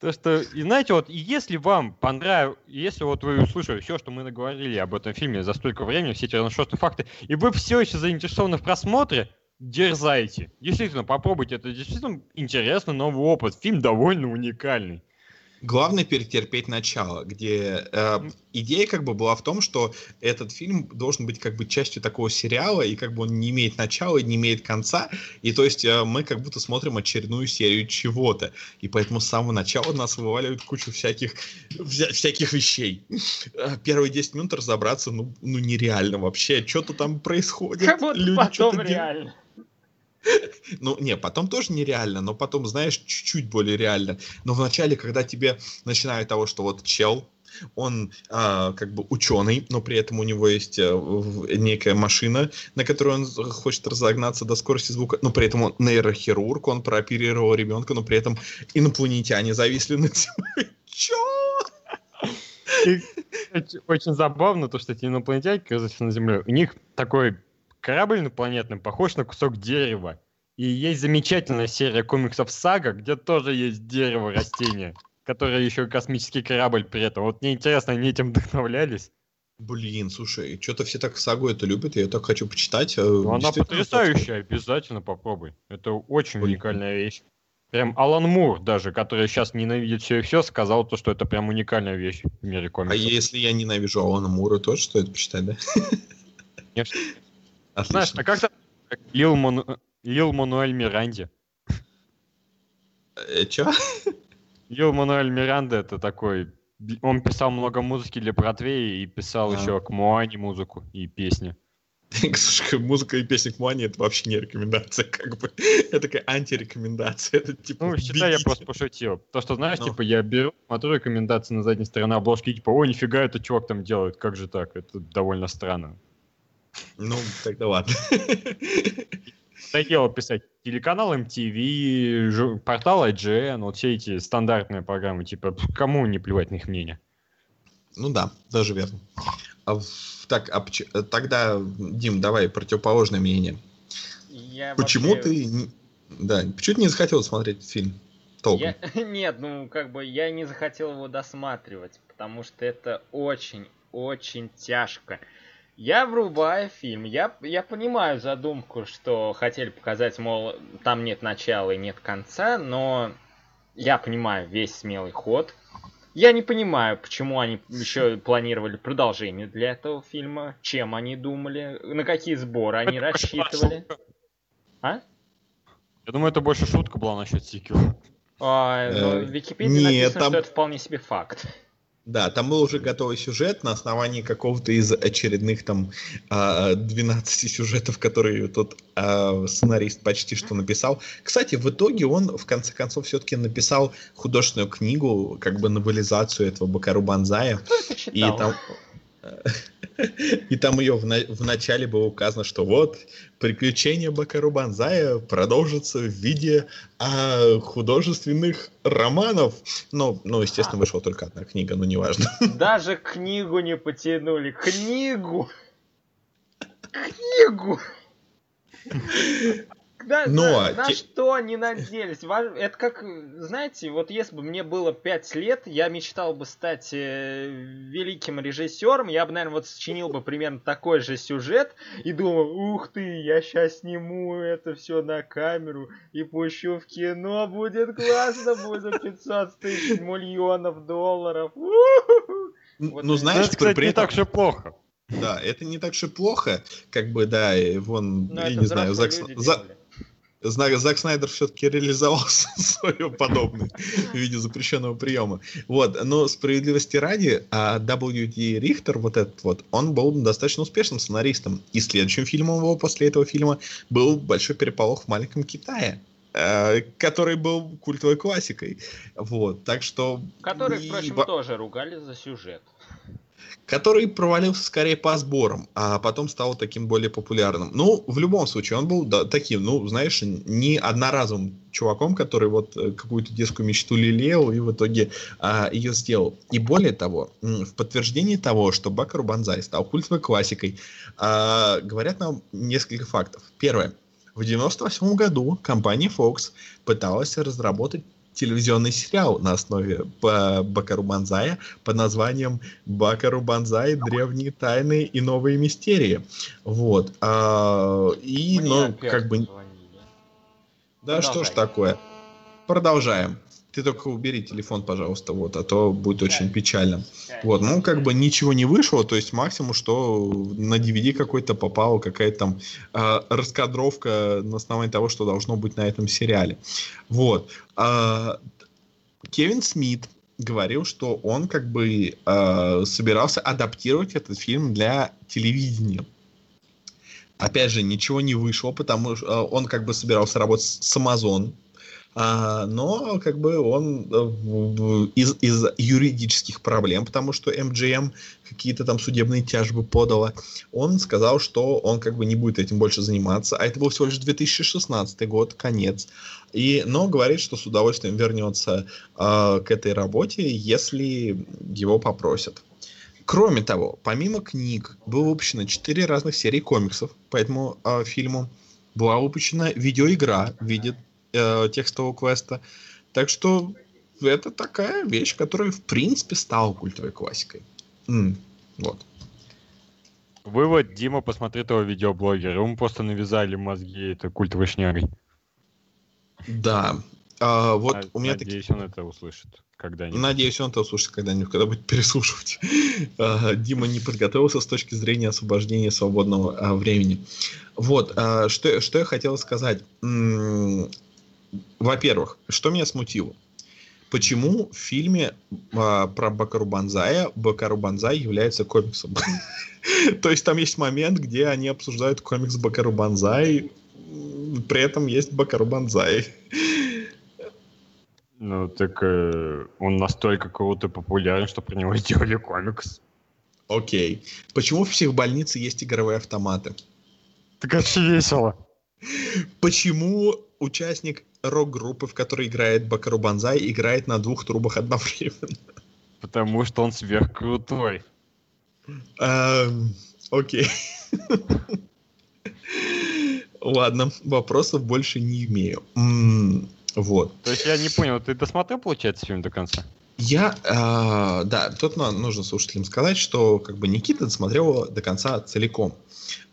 То, что, и знаете, вот если вам понравилось, если вот вы услышали все, что мы наговорили об этом фильме за столько времени, все эти ранношерстные факты, и вы все еще заинтересованы в просмотре, дерзайте. Действительно, попробуйте. Это действительно интересный новый опыт. Фильм довольно уникальный. Главное перетерпеть начало, где идея как бы была в том, что этот фильм должен быть как бы частью такого сериала, и как бы он не имеет начала и не имеет конца, и то есть мы как будто смотрим очередную серию чего-то, и поэтому с самого начала нас вываливают кучу всяких вещей. Первые 10 минут разобраться, ну нереально вообще, что-то там происходит. Как будто люди потом реально. Ну, не, потом тоже нереально, но потом, знаешь, чуть-чуть более реально. Но вначале, когда тебе начинают того, что вот чел, он как бы ученый, но при этом у него есть некая машина, на которой он хочет разогнаться до скорости звука, но при этом он нейрохирург, он прооперировал ребенка, но при этом инопланетяне зависли над землей. Чё? Очень забавно то, что эти инопланетяне, оказываются на земле, у них такой... Корабль инопланетный похож на кусок дерева. И есть замечательная серия комиксов «Сага», где тоже есть дерево, растение, которое еще и космический корабль при этом. Вот мне интересно, они этим вдохновлялись? Блин, слушай, что-то все так «Сагу» это любят, я так хочу почитать. Ну, она потрясающая, обязательно попробуй. Это очень уникальная вещь. Прям Алан Мур даже, который сейчас ненавидит все и все, сказал то, что это прям уникальная вещь в мире комиксов. А если я ненавижу Алана Мура, тоже стоит почитать, да? Конечно. Отлично. Знаешь, а как там Лил Мануэль Миранде? Чё? Лил Мануэль Миранда это такой... Он писал много музыки для Бродвея и писал еще к Моане музыку и песни. Слушай, музыка и песни к Моане это вообще не рекомендация, как бы. Это такая антирекомендация. Это, типа, ну, считай, я просто пошутил. То, что, знаешь, типа, я беру, смотрю рекомендации на задней стороне обложки, и типа, о, нифига, этот чувак там делает, как же так? Это довольно странно. Ну, тогда ладно. Хотел писать телеканал MTV, портал IGN, вот все эти стандартные программы, типа, кому не плевать на их мнение. Ну да, даже верно. Тогда, Дим, давай противоположное мнение. Почему ты не захотел смотреть этот фильм? Нет, ну, как бы, я не захотел его досматривать, потому что это очень-очень тяжко. Я врубаю фильм, я понимаю задумку, что хотели показать, мол, там нет начала и нет конца, но я понимаю весь смелый ход. Я не понимаю, почему они еще планировали продолжение для этого фильма, чем они думали, на какие сборы они рассчитывали. А? Я думаю, это больше шутка была насчет сиквела. В Википедии написано, что это вполне себе факт. Да, там был уже готовый сюжет на основании какого-то из очередных там 12 сюжетов, которые тот сценарист почти что написал. Кстати, в итоге он в конце концов все-таки написал художественную книгу, как бы новелизацию этого Бакару Банзая. Кто это читал? И там ее в начале было указано, что вот приключения Бакару Банзая продолжатся в виде художественных романов. Ну, естественно, вышла только одна книга, но неважно. Даже книгу не потянули. Книгу! На что они надеялись? Это как, знаете, вот если бы мне было 5 лет, я мечтал бы стать великим режиссером, я бы, наверное, вот сочинил бы примерно такой же сюжет и думал, ух ты, я сейчас сниму это все на камеру и пущу в кино, будет классно, будет 500 миллионов долларов. Вот. Ну, знаешь, кстати, не так же плохо. Да, это не так же плохо, как бы, да, вон, я не знаю, Зак Снайдер все-таки реализовал свое подобное в виде запрещенного приема. Вот, но справедливости ради, W.D. Рихтер, вот этот вот, он был достаточно успешным сценаристом. И следующим фильмом его после этого фильма был «Большой переполох в маленьком Китае», который был культовой классикой. Вот, так что... Который, впрочем, тоже ругали за сюжет. который провалился скорее по сборам, а потом стал таким более популярным. Ну, в любом случае, он был таким, ну, знаешь, не одноразовым чуваком, который вот какую-то детскую мечту лелеял и в итоге ее сделал. И более того, в подтверждении того, что Баккару Банзай стал культовой классикой, говорят нам несколько фактов. Первое. В 1998 году компания Fox пыталась разработать телевизионный сериал на основе Баккару Банзая под названием «Баккару Банзай. Древние тайны и новые мистерии». Вот. И, ну, как бы... Да, что ж такое. Продолжаем. Ты только убери телефон, пожалуйста, вот, а то будет очень печально. Вот, ну, как бы ничего не вышло, то есть максимум, что на DVD какой-то попала какая-то там раскадровка на основании того, что должно быть на этом сериале. Вот. Кевин Смит говорил, что он как бы собирался адаптировать этот фильм для телевидения. Опять же, ничего не вышло, потому что он как бы собирался работать с Amazon. Но как бы он из юридических проблем, потому что MGM какие-то там судебные тяжбы подала, он сказал, что он как бы не будет этим больше заниматься. А это был всего лишь 2016 год, конец. Но говорит, что с удовольствием вернется к этой работе, если его попросят. Кроме того, помимо книг, было выпущено 4 разных серии комиксов по этому фильму. Была выпущена видеоигра в виде текстового квеста. Так что это такая вещь, которая в принципе стала культовой классикой. Вот. Вывод: Дима, посмотри того видеоблогера. Ему просто навязали мозги этой культовой шнягой. Да. Вот у меня надеюсь, он это услышит когда-нибудь. Надеюсь, он это услышит когда-нибудь, когда будет переслушивать. Дима не подготовился с точки зрения освобождения свободного времени. Вот. Что я хотел сказать. Во-первых, что меня смутило? Почему в фильме про Баккару Банзая Баккару Банзай является комиксом? То есть там есть момент, где они обсуждают комикс Баккару Банзай, при этом есть Баккару Банзай. Ну, так он настолько круто и популярен, что про него сделали комикс. Окей. Почему в психбольнице есть игровые автоматы? Так это же весело. Почему участник рок-группы, в которой играет Баккару Банзай, играет на 2 трубах одновременно? Потому что он сверхкрутой. Окей. Ладно, вопросов больше не имею. Вот. То есть я не понял, ты досмотрел, получается, фильм до конца? Да, тут нужно слушателям сказать, что как бы Никита досмотрел до конца целиком.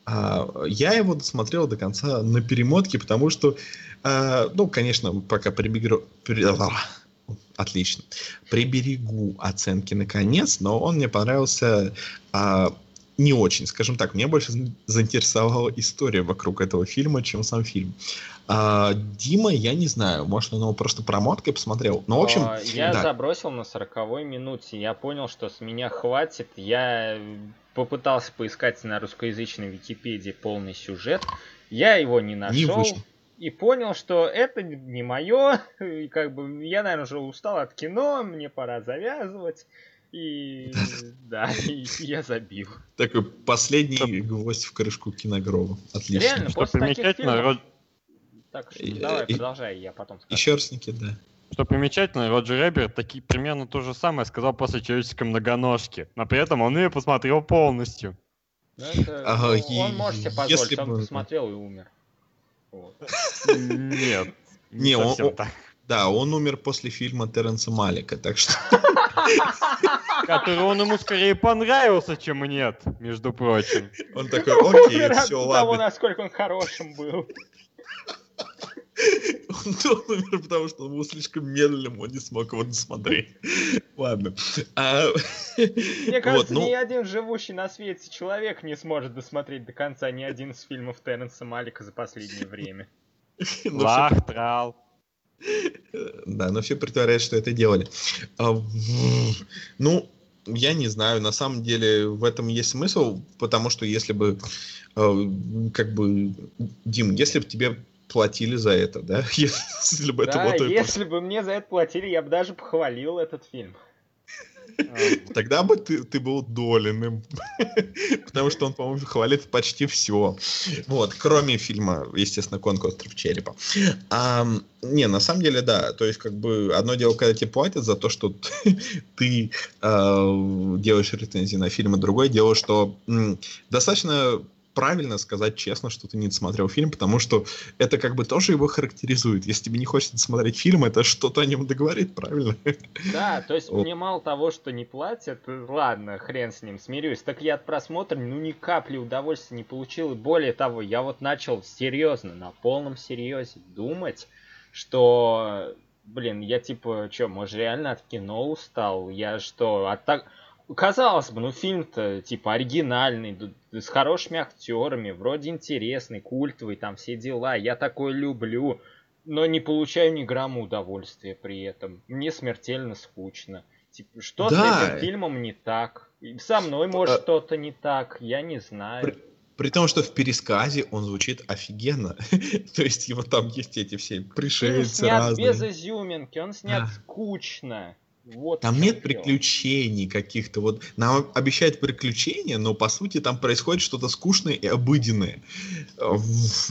Я его досмотрел до конца на перемотке, потому что, конечно, пока приберегу оценки наконец, но он мне понравился не очень, скажем так. Меня больше заинтересовала история вокруг этого фильма, чем сам фильм. Дима, я не знаю, может, он его просто промоткой посмотрел. Но, в общем, я забросил на 40-й минуте. Я понял, что с меня хватит. Я попытался поискать на русскоязычной Википедии полный сюжет. Я его не нашел. И понял, что это не мое. И как бы я, наверное, уже устал от кино. Мне пора завязывать. И да, я забил. Такой последний гвоздь в крышку киногроба. Отлично. Реально, после таких фильмов... Так что давай, продолжай, я потом скажу. Еще раз, Никита, да. Что примечательно, Роджер Эберт примерно то же самое сказал после «Человеческой многоножки», но при этом он ее посмотрел полностью. Он может себе позволить, он посмотрел и умер. Нет, не совсем так. Да, он умер после фильма Теренса Малика, так что... Который он ему скорее понравился, чем нет, между прочим. Он такой, окей, все, ладно. Того, насколько он хорошим был. Он умер, потому что он был слишком медленным, он не смог его досмотреть. Ладно. Мне кажется, ни один живущий на свете человек не сможет досмотреть до конца ни один из фильмов Теренса Малика за последнее время. Лахтрал. Да, но все притворяются, что это делали. Ну, я не знаю, на самом деле в этом есть смысл, потому что если бы, как бы, Дим, если бы тебе платили за это, да? Если бы мне за это платили, я бы даже похвалил этот фильм. Тогда бы ты был Долиным. Потому что он, по-моему, хвалит почти все. Вот, кроме фильма, естественно, «Конг: Остров черепа». Не, на самом деле, да. То есть, как бы, одно дело, когда тебе платят за то, что ты делаешь рецензии на фильмы, другое дело, что достаточно правильно сказать честно, что ты не досмотрел фильм, потому что это как бы тоже его характеризует. Если тебе не хочется смотреть фильм, это что-то о нем договорит, правильно? Да, то есть мне мало того, что не платят, ладно, хрен с ним, смирюсь, так я от просмотра ни капли удовольствия не получил. И более того, я вот начал серьезно, на полном серьезе думать, что, блин, я типа, что, может, реально от кино устал? Я что, от так... Казалось бы, ну фильм-то типа оригинальный, с хорошими актерами, вроде интересный, культовый, там все дела. Я такое люблю, но не получаю ни грамма удовольствия при этом. Мне смертельно скучно. Типа, что да. С этим фильмом не так? Со мной, может, что-то не так, я не знаю. При том, что в пересказе он звучит офигенно. То есть его там есть эти все пришельцы разные. Он снят без изюминки, он снят скучно. Вот там нет приключений каких-то. Вот нам обещают приключения, но по сути там происходит что-то скучное и обыденное.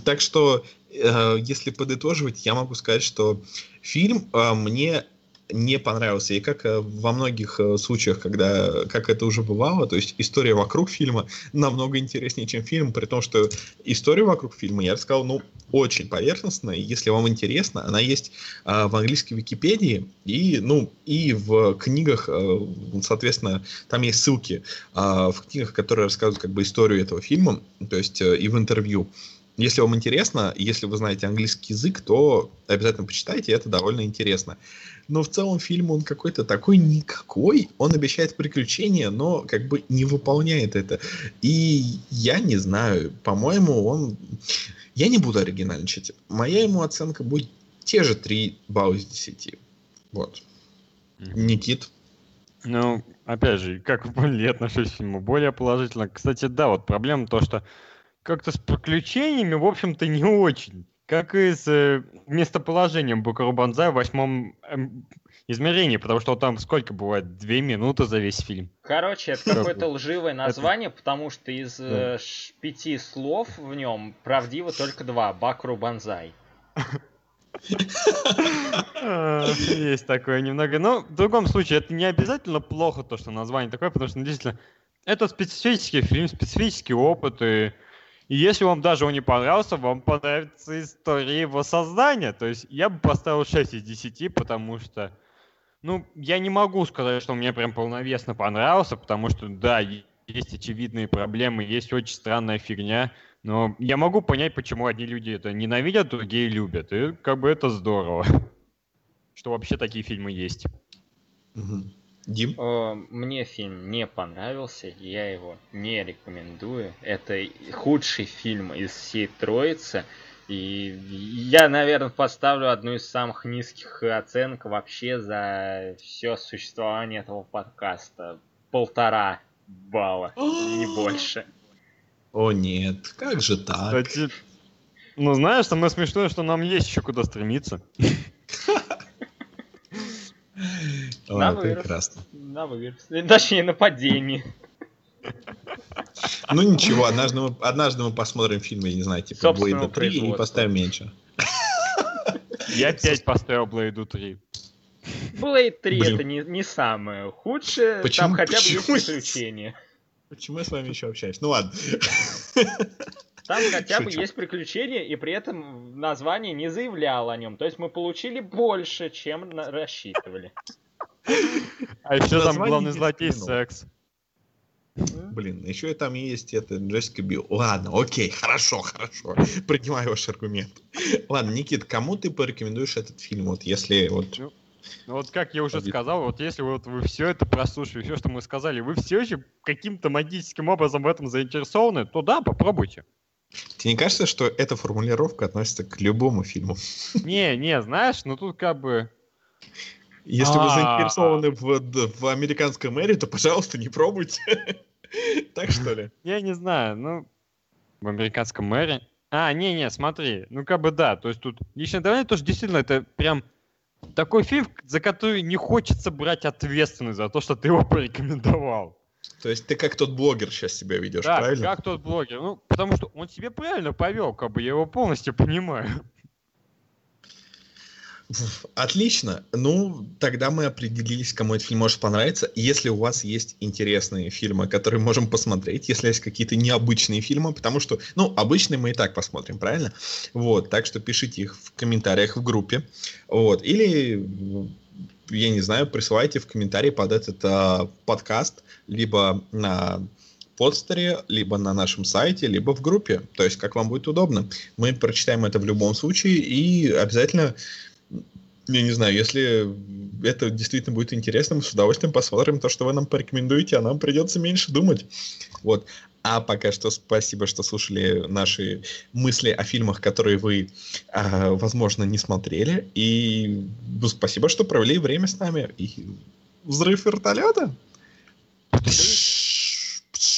Так что, если подытоживать, я могу сказать, что фильм мне не понравился. И как во многих случаях, когда, как это уже бывало, то есть история вокруг фильма намного интереснее, чем фильм, при том, что историю вокруг фильма я рассказал, ну, очень поверхностно, и если вам интересно, она есть в английской Википедии, и, ну, и в книгах, соответственно, там есть ссылки в книгах, которые рассказывают как бы историю этого фильма, то есть и в интервью. Если вам интересно, если вы знаете английский язык, то обязательно почитайте, это довольно интересно. Но в целом фильм, он какой-то такой-никакой, он обещает приключения, но как бы не выполняет это. И я не знаю, по-моему, он... Я не буду оригинальничать. Моя ему оценка будет те же 3 балла из 10. Вот. Никит? Ну, опять же, как вы поняли, я отношусь к фильму более положительно. Кстати, да, вот проблема то, что как-то с приключениями, в общем-то, не очень. Как и с местоположением Бакару-Банзая в 8-м измерении, потому что там сколько бывает? 2 минуты за весь фильм. Короче, это какое-то лживое название, потому что из 5 слов в нем правдиво только 2. Бакару-Банзай. Есть такое немного. Но в другом случае это не обязательно плохо, то, что название такое, потому что действительно это специфический фильм, специфический опыт, и если вам даже он не понравился, вам понравится история его создания. То есть я бы поставил 6 из 10, потому что, ну, я не могу сказать, что мне прям полновесно понравился, потому что, да, есть очевидные проблемы, есть очень странная фигня, но я могу понять, почему одни люди это ненавидят, другие любят, и как бы это здорово, что вообще такие фильмы есть. Дим? Мне фильм не понравился, я его не рекомендую. Это худший фильм из всей троицы. И я, наверное, поставлю одну из самых низких оценок вообще за все существование этого подкаста. 1,5 балла, не больше. О нет, как же так? Кстати, ну знаешь, самое смешное, что нам есть еще куда стремиться. Ладно, прекрасно. На выверс. Точнее, на падении. Ну ничего, однажды мы посмотрим фильм, я не знаю, типа Блейда 3 и поставим меньше. Я 5 поставил Блейду 3. Блейд 3 это не самое худшее, там хотя бы есть приключения. Почему я с вами еще общаюсь? Ну ладно. Там хотя бы есть приключения, и при этом название не заявляло о нем. То есть мы получили больше, чем рассчитывали. А еще там главный злодей секс. Блин, еще и там есть это Джессика Билл. Ладно, окей, хорошо. Принимаю ваш аргумент. Ладно, Никит, кому ты порекомендуешь этот фильм? Вот если вот... Ну вот как я уже сказал, вот если вот вы все это прослушали, все, что мы сказали, вы все еще каким-то магическим образом в этом заинтересованы, то да, попробуйте. Тебе не кажется, что эта формулировка относится к любому фильму? Не, знаешь, ну тут как бы... Если вы заинтересованы в «Американской Мэри», то, пожалуйста, не пробуйте. Так что ли? Я не знаю, ну... В «Американском Мэри»? Не, смотри, ну как бы да, то есть тут личное давление тоже действительно это прям... Такой фильм, за который не хочется брать ответственность за то, что ты его порекомендовал. То есть ты как тот блогер сейчас себя ведешь, да, правильно? Да, как тот блогер. Ну, потому что он себя правильно повел, как бы я его полностью понимаю. Отлично. Ну, тогда мы определились, кому этот фильм может понравиться. Если у вас есть интересные фильмы, которые можем посмотреть, если есть какие-то необычные фильмы, потому что, ну, обычные мы и так посмотрим, правильно? Вот, так что пишите их в комментариях в группе. Вот, или... я не знаю, присылайте в комментарии под этот подкаст либо на подстере, либо на нашем сайте, либо в группе. То есть, как вам будет удобно. Мы прочитаем это в любом случае и обязательно, я не знаю, если это действительно будет интересно, мы с удовольствием посмотрим то, что вы нам порекомендуете, а нам придется меньше думать. Вот. А пока что спасибо, что слушали наши мысли о фильмах, которые вы, возможно, не смотрели. И спасибо, что провели время с нами. И взрыв вертолета.